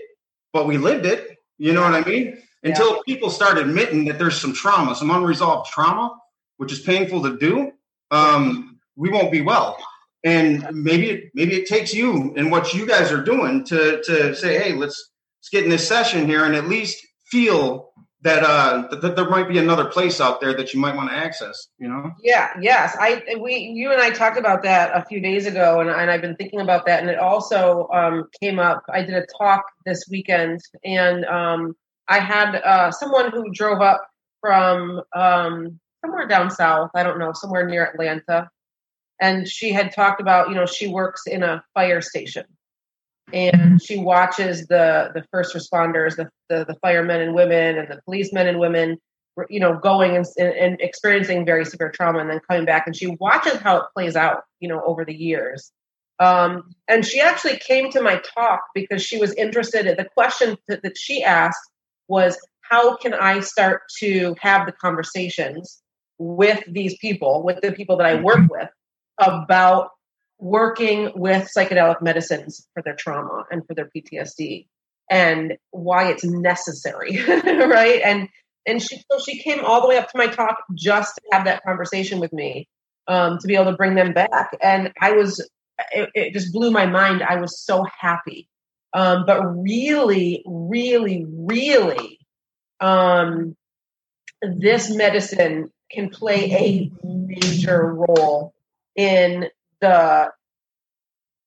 but we lived it. You know what I mean? Until yeah. people start admitting that there's some trauma, some unresolved trauma, which is painful to do, um, we won't be well. And maybe it, maybe it takes you and what you guys are doing to to say, hey, let's, let's get in this session here and at least feel that uh that, that there might be another place out there that you might want to access. You know? Yeah. Yes. I we you and I talked about that a few days ago, and, and I've been thinking about that. And it also um, came up. I did a talk this weekend, and um, I had uh, someone who drove up from um, somewhere down south. I don't know, somewhere near Atlanta. And she had talked about, you know, she works in a fire station, and she watches the, the first responders, the, the, the firemen and women and the policemen and women, you know, going and, and experiencing very severe trauma and then coming back. And she watches how it plays out, you know, over the years. Um, and she actually came to my talk because she was interested in the question that, that she asked was, how can I start to have the conversations with these people, with the people that I work with, about working with psychedelic medicines for their trauma and for their P T S D, and why it's necessary, right? And and she so she came all the way up to my talk just to have that conversation with me, um, to be able to bring them back. And I was, it, it just blew my mind. I was so happy, um, but really, really, really, um, this medicine can play a major role in the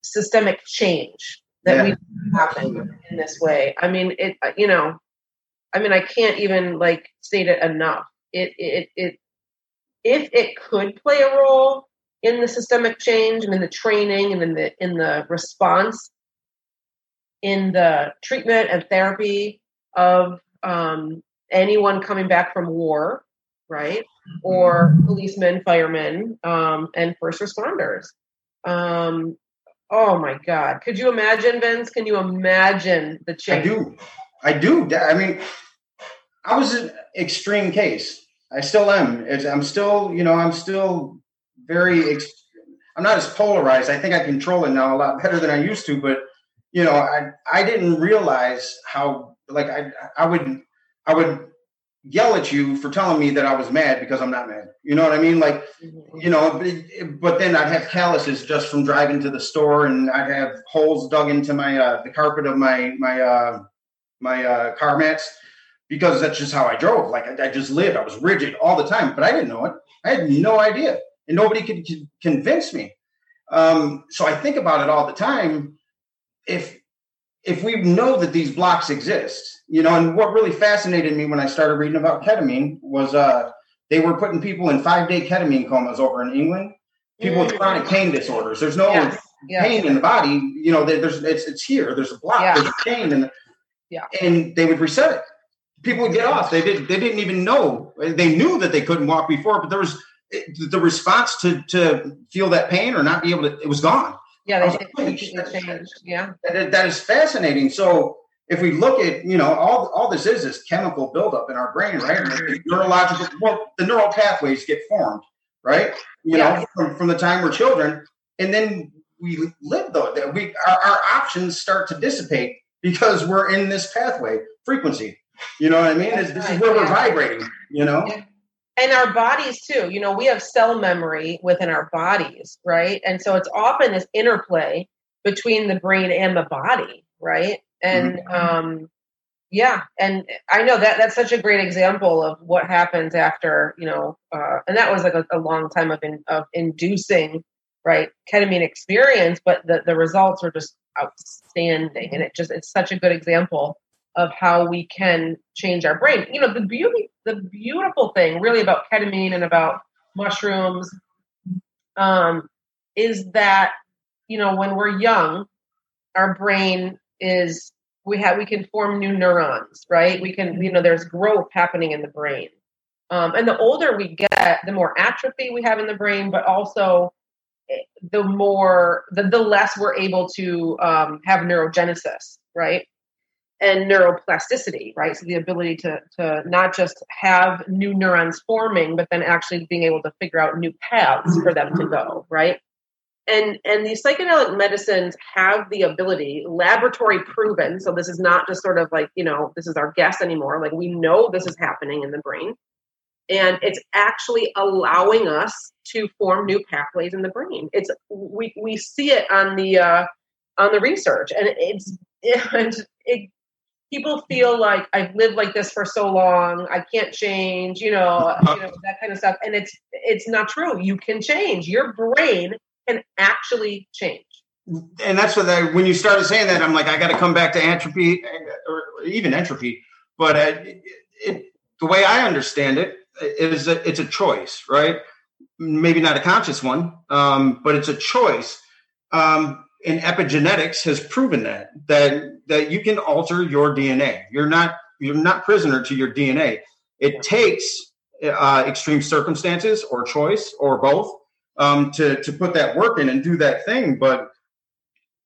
systemic change that yeah. we happen in this way. I mean, it, you know, I mean, I can't even like state it enough. It, it, it, if it could play a role in the systemic change and in the training and in the, in the response, in the treatment and therapy of um, anyone coming back from war, right? Or policemen, firemen, um, and first responders. Um, oh my God. Could you imagine, Vince? Can you imagine the change? I do. I do. I mean, I was an extreme case. I still am. It's, I'm still, you know, I'm still very, ex- I'm not as polarized. I think I control it now a lot better than I used to, but you know, I, I didn't realize how, like, I, I would, I would yell at you for telling me that I was mad because I'm not mad. You know what I mean? Like, you know, but, but then I'd have calluses just from driving to the store, and I'd have holes dug into my, uh, the carpet of my, my, uh, my, uh, car mats, because that's just how I drove. Like I, I just lived, I was rigid all the time, but I didn't know it. I had no idea. And nobody could c- convince me. Um, so I think about it all the time. If if we know that these blocks exist, you know, and what really fascinated me when I started reading about ketamine was uh, they were putting people in five-day ketamine comas over in England. People mm. with chronic pain disorders. There's no yes. pain yes. in the body. You know, there's it's it's here. There's a block. Yeah. There's a chain, and yeah, and they would reset it. People would get off. They did. They didn't even know. They knew that they couldn't walk before, but there was. It, the response to, to feel that pain or not be able to, it was gone. Yeah, they changed. Yeah, that, that is fascinating. So if we look at, you know, all all this is is chemical buildup in our brain, right? The neurological, well, the neural pathways get formed, right? You yeah. know, from, from the time we're children, and then we live though that we our, our options start to dissipate because we're in this pathway frequency. You know what I mean? This, this is where we're vibrating. You know. Yeah. And our bodies too, you know, we have cell memory within our bodies, right? And so it's often this interplay between the brain and the body, right? And mm-hmm. um, yeah, and I know that that's such a great example of what happens after, you know, uh, and that was like a, a long time of in, of inducing, right, ketamine experience, but the, the results are just outstanding. And it just, it's such a good example of how we can change our brain. You know, the beauty, the beautiful thing really about ketamine and about mushrooms um, is that, you know, when we're young, our brain is, we have, we can form new neurons, right? We can, you know, there's growth happening in the brain. Um, and the older we get, the more atrophy we have in the brain, but also the more, the, the less we're able to um, have neurogenesis, right? And neuroplasticity, right? So the ability to to not just have new neurons forming, but then actually being able to figure out new paths for them to go, right? And and these psychedelic medicines have the ability, laboratory proven, so this is not just sort of like, you know, this is our guess anymore. Like we know this is happening in the brain. And it's actually allowing us to form new pathways in the brain. It's we we see it on the uh, on the research, and it's and it people feel like I've lived like this for so long. I can't change, you know, you know, that kind of stuff. And it's, it's not true. You can change. Your brain can actually change. And that's what I, when you started saying that, I'm like, I got to come back to entropy or even entropy. But I, it, it, the way I understand it is that it's a choice, right? Maybe not a conscious one, um, but it's a choice. Um, And epigenetics has proven that, that that you can alter your D N A. You're not you're not prisoner to your D N A. It takes uh, extreme circumstances or choice or both um, to to put that work in and do that thing. But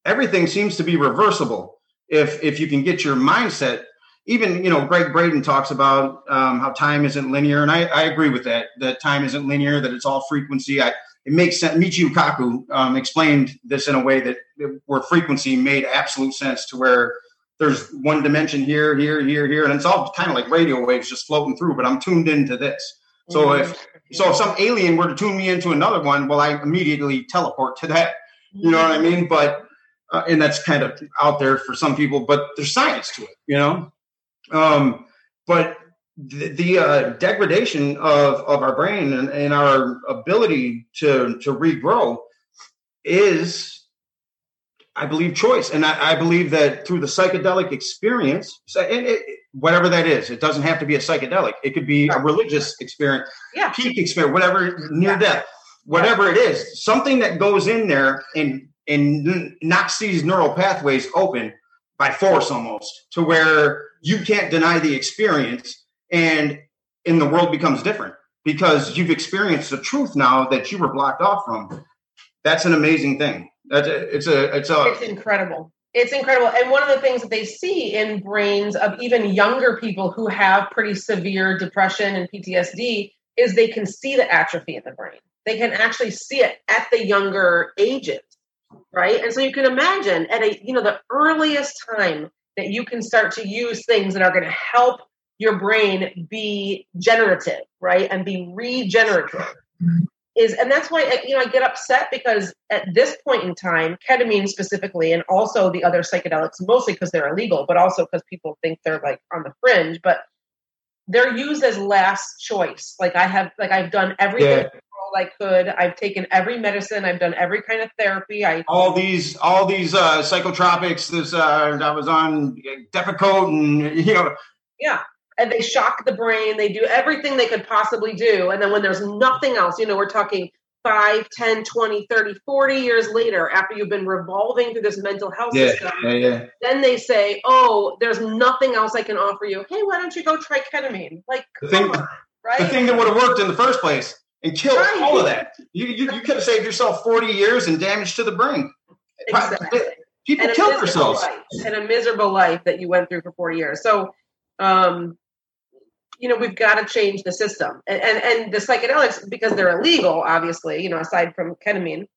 everything seems to be reversible if if you can get your mindset. Even you know, Greg Braden talks about um, how time isn't linear, and I, I agree with that. That time isn't linear. That it's all frequency. I. It makes sense. Michio Kaku um, explained this in a way that where frequency made absolute sense to where there's one dimension here, here, here, here. And it's all kind of like radio waves just floating through, but I'm tuned into this. So mm-hmm. if so if some alien were to tune me into another one, well, I immediately teleport to that. You know what I mean? But uh, and that's kind of out there for some people, but there's science to it, you know? Um, but the, the uh, degradation of, of our brain and, and our ability to, to regrow is, I believe, choice. And I, I believe that through the psychedelic experience, so it, it, whatever that is, it doesn't have to be a psychedelic. It could be a religious experience, yeah. peak experience, whatever, near yeah. death, whatever yeah. it is, something that goes in there and, and knocks these neural pathways open by force almost to where you can't deny the experience. And in the world becomes different because you've experienced the truth now that you were blocked off from. That's an amazing thing. That's a, it's a, it's a, it's incredible. It's incredible. And one of the things that they see in brains of even younger people who have pretty severe depression and P T S D is they can see the atrophy in the brain. They can actually see it at the younger ages, right? And so you can imagine at a, you know, the earliest time that you can start to use things that are going to help your brain be generative, right? And be regenerative is, and that's why, you know, I get upset because at this point in time, ketamine specifically, and also the other psychedelics, mostly because they're illegal, but also because people think they're like on the fringe, but they're used as last choice. Like I have, like I've done everything yeah. I could. I've taken every medicine. I've done every kind of therapy. I all these, all these uh, psychotropics. This uh, I was on Depakote, and you know, yeah. And they shock the brain. They do everything they could possibly do. And then when there's nothing else, you know, we're talking five, ten, twenty, thirty, forty years later, after you've been revolving through this mental health yeah, system, yeah, yeah. then they say, "Oh, there's nothing else I can offer you. Hey, why don't you go try ketamine?" Like the thing, on, right? The thing that would have worked in the first place. And kill right. all of that. You, you you could have saved yourself forty years and damage to the brain. Exactly. People kill themselves. Life, and a miserable life that you went through for forty years. So, um, you know, we've got to change the system. And, and and the psychedelics, because they're illegal, obviously, you know, aside from ketamine,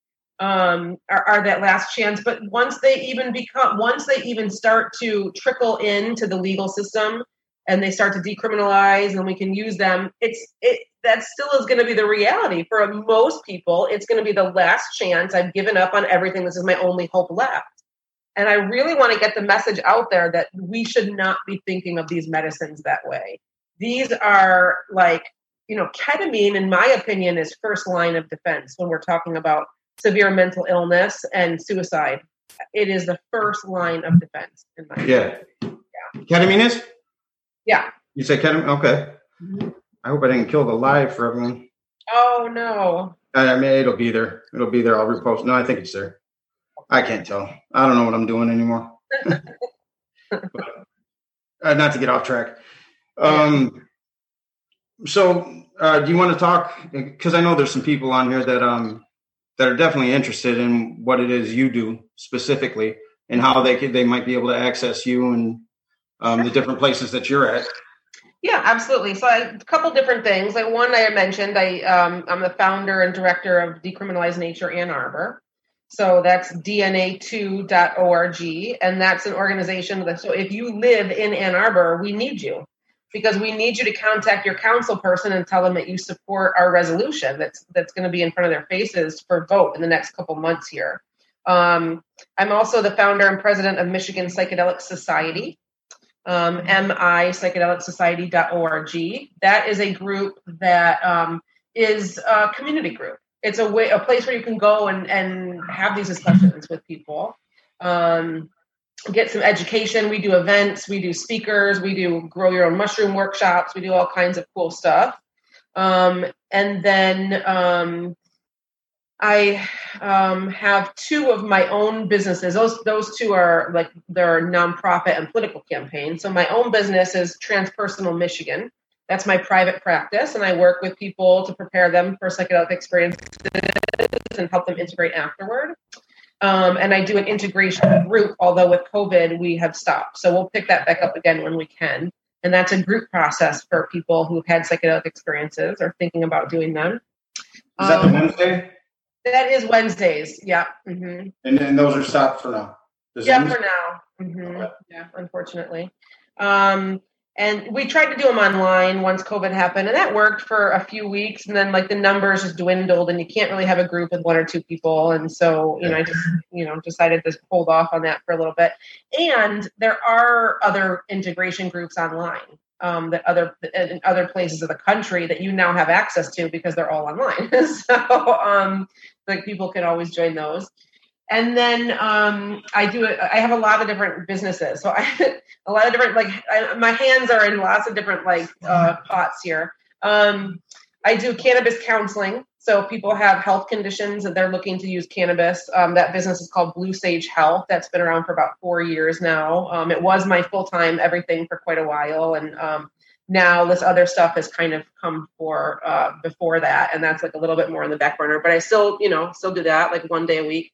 um, are, are that last chance. But once they even become, once they even start to trickle into the legal system, and they start to decriminalize, and we can use them. It's it that still is going to be the reality for most people. It's going to be the last chance. I've given up on everything. This is my only hope left. And I really want to get the message out there that we should not be thinking of these medicines that way. These are like, you know, ketamine, in my opinion, is first line of defense when we're talking about severe mental illness and suicide. It is the first line of defense, in my yeah. opinion. Yeah, ketamine is. Yeah. You say ketamine? Okay. Mm-hmm. I hope I didn't kill the live for everyone. Oh, no. I mean, it'll be there. It'll be there. I'll repost. No, I think it's there. I can't tell. I don't know what I'm doing anymore. But, uh, not to get off track. Um, so uh, do you want to talk? Because I know there's some people on here that um that are definitely interested in what it is you do specifically and how they could, they might be able to access you and Um, the different places that you're at. Yeah, absolutely. So I, a couple different things. Like one I mentioned, I, um, I'm the founder and director of Decriminalize Nature Ann Arbor. So that's D N A two dot org. And that's an organization that, so if you live in Ann Arbor, we need you because we need you to contact your council person and tell them that you support our resolution that's, that's going to be in front of their faces for vote in the next couple months here. Um, I'm also the founder and president of Michigan Psychedelic Society. Um, mi psychedelic society dot org. That is a group that um, is a community group. It's a way, a place where you can go and, and have these discussions with people, um, get some education. We do events, we do speakers, we do grow your own mushroom workshops. We do all kinds of cool stuff. Um, and then um, I um, have two of my own businesses. Those those two are like they're nonprofit and political campaigns. So my own business is Transpersonal Michigan. That's my private practice, and I work with people to prepare them for psychedelic experiences and help them integrate afterward. Um, and I do an integration group, although with COVID we have stopped. So we'll pick that back up again when we can. And that's a group process for people who've had psychedelic experiences or thinking about doing them. Is that um, the Wednesday? That is Wednesdays, yeah. Mm-hmm. And then those are stopped for now. Does yeah, for now. Mm-hmm. Okay. Yeah, unfortunately. Um, and we tried to do them online once COVID happened, and that worked for a few weeks. And then, like, the numbers just dwindled, and you can't really have a group with one or two people. And so, you know, I just, you know, decided to hold off on that for a little bit. And there are other integration groups online. Um, that other in other places of the country that you now have access to because they're all online. so um, like people can always join those. And then um, I do a, I have a lot of different businesses. So I a lot of different like I, my hands are in lots of different like uh, pots here. Um, I do cannabis counseling. So people have health conditions and they're looking to use cannabis. Um, that business is called Blue Sage Health. That's been around for about four years now. Um, it was my full-time everything for quite a while. And um, now this other stuff has kind of come for uh, before that. And that's like a little bit more on the back burner, but I still, you know, still do that like one day a week.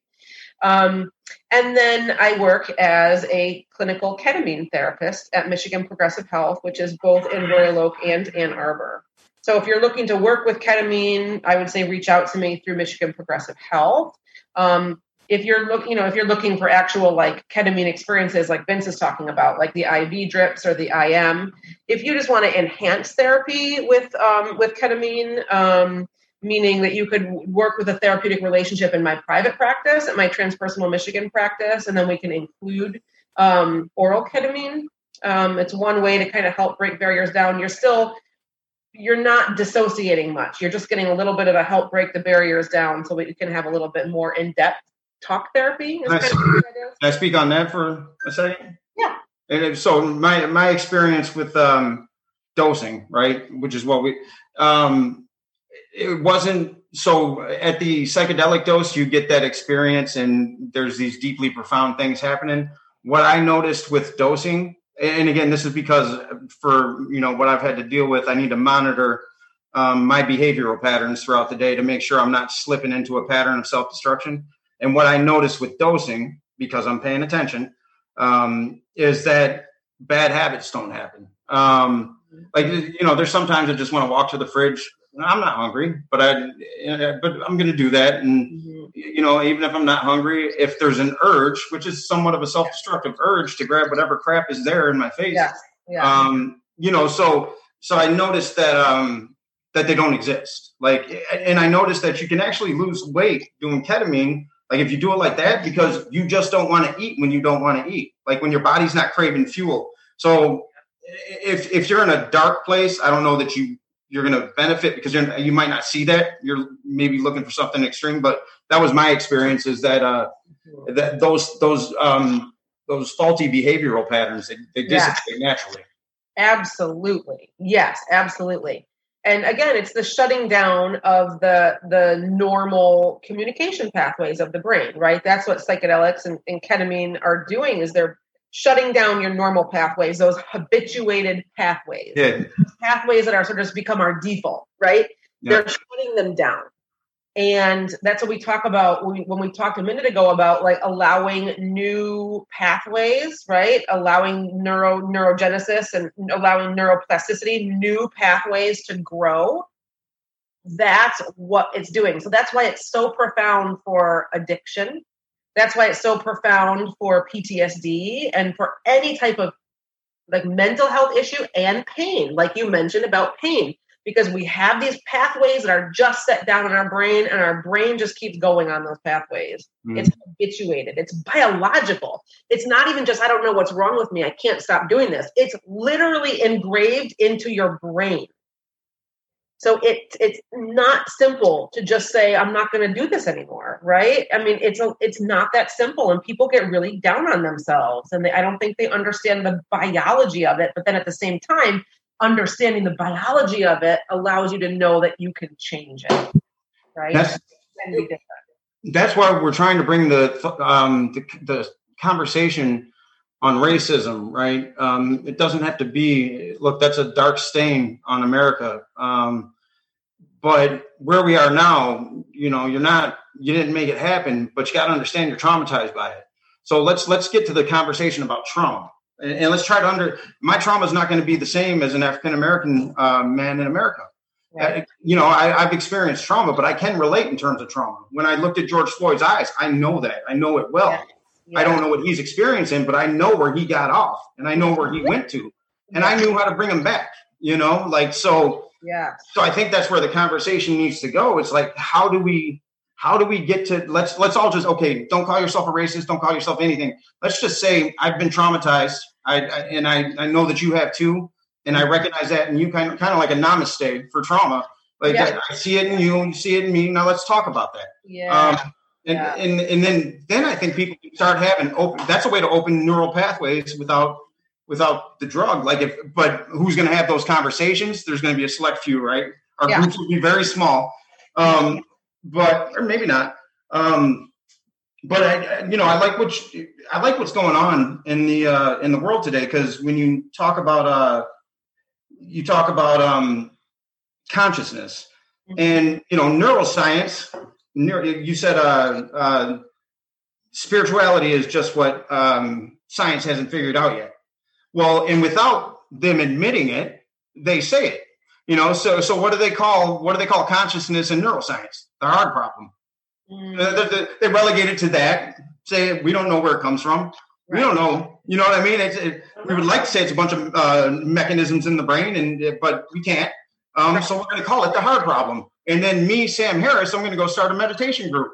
Um, and then I work as a clinical ketamine therapist at Michigan Progressive Health, which is both in Royal Oak and Ann Arbor. So if you're looking to work with ketamine, I would say reach out to me through Michigan Progressive Health. Um, if you're looking, you know, if you're looking for actual like ketamine experiences, like Vince is talking about, like the I V drips or the I M, if you just want to enhance therapy with, um, with ketamine, um, meaning that you could work with a therapeutic relationship in my private practice, at my Transpersonal Michigan practice, and then we can include um, oral ketamine. Um, it's one way to kind of help break barriers down. You're still, you're not dissociating much. You're just getting a little bit of a help break the barriers down so that you can have a little bit more in-depth talk therapy. Is kind of what that is. Can I speak on that for a second? Yeah. And so my, my experience with um, dosing, right, which is what we... Um, It wasn't so at the psychedelic dose, you get that experience and there's these deeply profound things happening. What I noticed with dosing, and again, this is because for, you know, what I've had to deal with, I need to monitor um, my behavioral patterns throughout the day to make sure I'm not slipping into a pattern of self-destruction. And what I noticed with dosing, because I'm paying attention, um, is that bad habits don't happen. Um, like, you know, there's sometimes I just want to walk to the fridge. I'm not hungry, but I, but I'm going to do that. And, mm-hmm. you know, even if I'm not hungry, if there's an urge, which is somewhat of a self-destructive urge to grab whatever crap is there in my face, yeah. Yeah. Um, you know, so, so I noticed that, um, that they don't exist. Like, and I noticed that you can actually lose weight doing ketamine. Like if you do it like that, because you just don't want to eat when you don't want to eat, like when your body's not craving fuel. So if, if you're in a dark place, I don't know that you, you're going to benefit because you're, you might not see that. You're maybe looking for something extreme, but that was my experience is that, uh, that those, those, um, those faulty behavioral patterns, they, they dissipate yeah. naturally. Absolutely. Yes, absolutely. And again, it's the shutting down of the, the normal communication pathways of the brain, right? That's what psychedelics and, and ketamine are doing is they're shutting down your normal pathways, those habituated pathways, yeah. pathways that are sort of just become our default, right? Yeah. They're shutting them down. And that's what we talk about when we, when we talked a minute ago about like allowing new pathways, right? Allowing neuro neurogenesis and allowing neuroplasticity, new pathways to grow. That's what it's doing. So that's why it's so profound for addiction. That's why it's so profound for P T S D and for any type of like mental health issue and pain, like you mentioned about pain, because we have these pathways that are just set down in our brain and our brain just keeps going on those pathways. Mm. It's habituated. It's biological. It's not even just, I don't know what's wrong with me. I can't stop doing this. It's literally engraved into your brain. So it, it's not simple to just say, I'm not going to do this anymore, right? I mean, it's a, it's not that simple. And people get really down on themselves. And they, I don't think they understand the biology of it. But then at the same time, understanding the biology of it allows you to know that you can change it, right? That's, that's why we're trying to bring the, um, the, the conversation on racism, right? Um, it doesn't have to be, look, that's a dark stain on America. Um, but where we are now, you know, you're not, you didn't make it happen, but you got to understand you're traumatized by it. So let's, let's get to the conversation about trauma and, and let's try to under, my trauma is not going to be the same as an African-American uh, man in America. Right. I, you know, I, I've experienced trauma, but I can relate in terms of trauma. When I looked at George Floyd's eyes, I know that, I know it well. Yeah. Yeah. I don't know what he's experiencing, but I know where he got off and I know where he went to and I knew how to bring him back, you know, like, so, yeah. So I think that's where the conversation needs to go. It's like, how do we, how do we get to, let's, let's all just, okay, don't call yourself a racist. Don't call yourself anything. Let's just say I've been traumatized. I, I and I, I know that you have too. And I recognize that. And you kind of, kind of like a namaste for trauma. Like yeah. I, I see it in you and you see it in me. Now let's talk about that. Yeah. Um, And, yeah. and and then then I think people start having open. That's a way to open neural pathways without without the drug. Like if, but who's going to have those conversations? There's going to be a select few, right? Our yeah. groups will be very small, um, but or maybe not. Um, but I, you know, I like what you, I like what's going on in the uh, in the world today because when you talk about uh, you talk about um, consciousness and you know neuroscience. You said uh, uh, spirituality is just what um, science hasn't figured out yet. Well, and without them admitting it, they say it. You know, so so what do they call what do they call consciousness in neuroscience? The hard problem. Mm. They, they relegate it to that. Say we don't know where it comes from. Right. We don't know. You know what I mean? It's, it, we would like to say it's a bunch of uh, mechanisms in the brain, and but we can't. Um, right. So we're going to call it the hard problem. And then me, Sam Harris, I'm going to go start a meditation group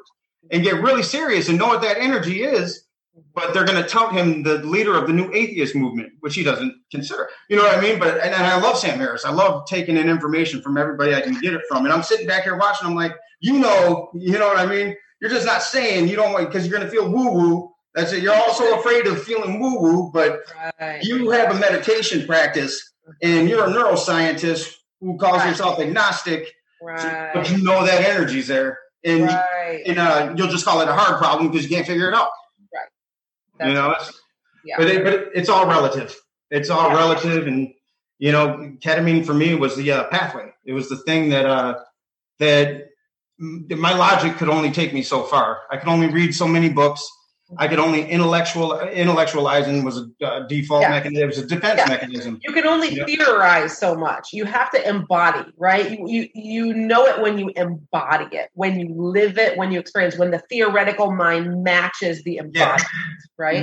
and get really serious and know what that energy is. But they're going to tout him the leader of the new atheist movement, which he doesn't consider. You know what I mean? But and I love Sam Harris. I love taking in information from everybody I can get it from. And I'm sitting back here watching. I'm like, you know, you know what I mean? You're just not saying you don't want because you're going to feel woo woo. That's it. You're also afraid of feeling woo woo. But right. you have a meditation practice, and you're a neuroscientist who calls right. yourself agnostic, right. but you know that energy's there, and right. and uh, you'll just call it a hard problem because you can't figure it out. That's you know, yeah. but, it, but it's all relative. It's all yeah. relative. And, you know, ketamine for me was the uh, pathway. It was the thing that uh, that my logic could only take me so far. I could only read so many books. I could only intellectual intellectualizing was a uh, default yeah. mechanism. It was a defense yeah. mechanism. You can only you theorize know? so much. You have to embody, right? You, you you know it when you embody it, when you live it, when you experience, when the theoretical mind matches the embodiment, yeah. right?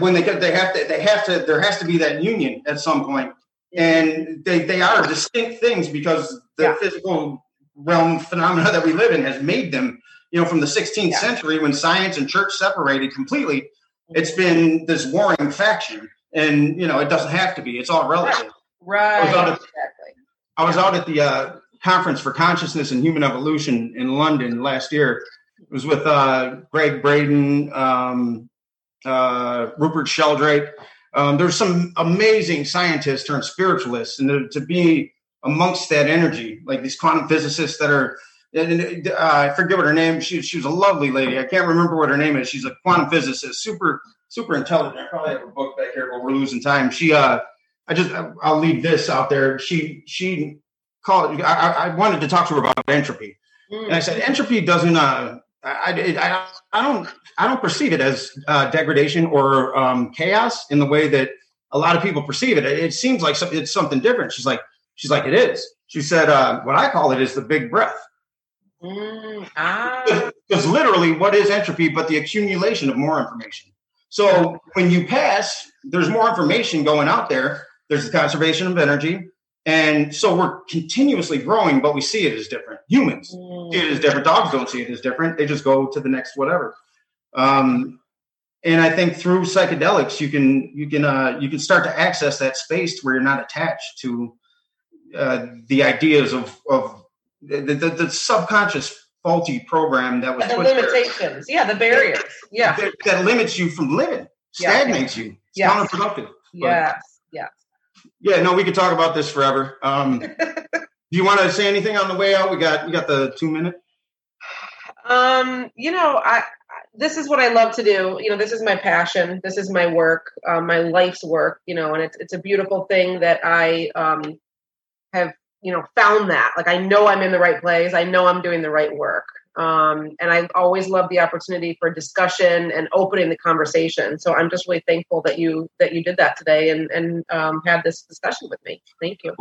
When they they have to they have to there has to be that union at some point, and they they are distinct things because the yeah. physical realm phenomena that we live in has made them. You know, from the sixteenth yeah. century when science and church separated completely, it's been this warring faction. And, you know, it doesn't have to be. It's all relative. Right. I was out at, exactly. I was out at the uh, Conference for Consciousness and Human Evolution in London last year. It was with uh, Greg Braden, um, uh, Rupert Sheldrake. Um, there's some amazing scientists turned spiritualists. And to be amongst that energy, like these quantum physicists that are, and uh, I forget what her name. She she was a lovely lady. I can't remember what her name is. She's a quantum physicist, super super intelligent. I probably have a book back here, but we're losing time. She uh, I just I'll leave this out there. She she called. I, I wanted to talk to her about entropy, mm. and I said entropy doesn't. Uh, I, I I don't I don't perceive it as uh, degradation or um, chaos in the way that a lot of people perceive it. It, it seems like some, it's something different. She's like she's like it is. She said uh, what I call it is the big breath. Mm, ah. Because literally, what is entropy but the accumulation of more information? So when you pass, there's more information going out there. There's the conservation of energy. And so we're continuously growing, but we see it as different. Humans mm. see it as different. Dogs don't see it as different. They just go to the next whatever. Um, and I think through psychedelics, you can you can uh, you can start to access that space where you're not attached to uh, the ideas of of The, the, the subconscious faulty program that was the put limitations, there. yeah, the barriers, yeah, that, that limits you from living, stagnates yeah. you, it's yes. counterproductive. Yes, yes, yeah. No, we could talk about this forever. Um, do you want to say anything on the way out? We got we got the two minute. Um, you know, I this is what I love to do. You know, this is my passion. This is my work, uh, my life's work. You know, and it's it's a beautiful thing that I um have. you know, found that. Like, I know I'm in the right place. I know I'm doing the right work. Um, and I always love the opportunity for discussion and opening the conversation. So I'm just really thankful that you, that you did that today and, and um, had this discussion with me. Thank you.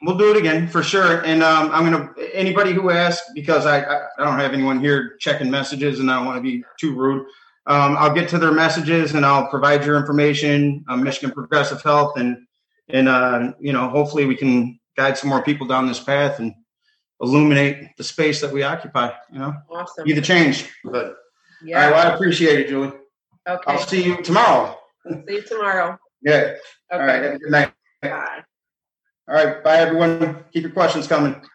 We'll do it again for sure. And um, I'm going to, anybody who asks, because I, I don't have anyone here checking messages and I don't want to be too rude. Um, I'll get to their messages and I'll provide your information, um, Michigan Progressive Health. And, and uh, you know, hopefully we can guide some more people down this path and illuminate the space that we occupy, you know, awesome. Be the change. But yeah. All right, well, I appreciate it, Julie. Okay. I'll see you tomorrow. I'll see you tomorrow. Yeah. Okay. All right. Have a good night. Bye. All right. Bye, everyone. Keep your questions coming.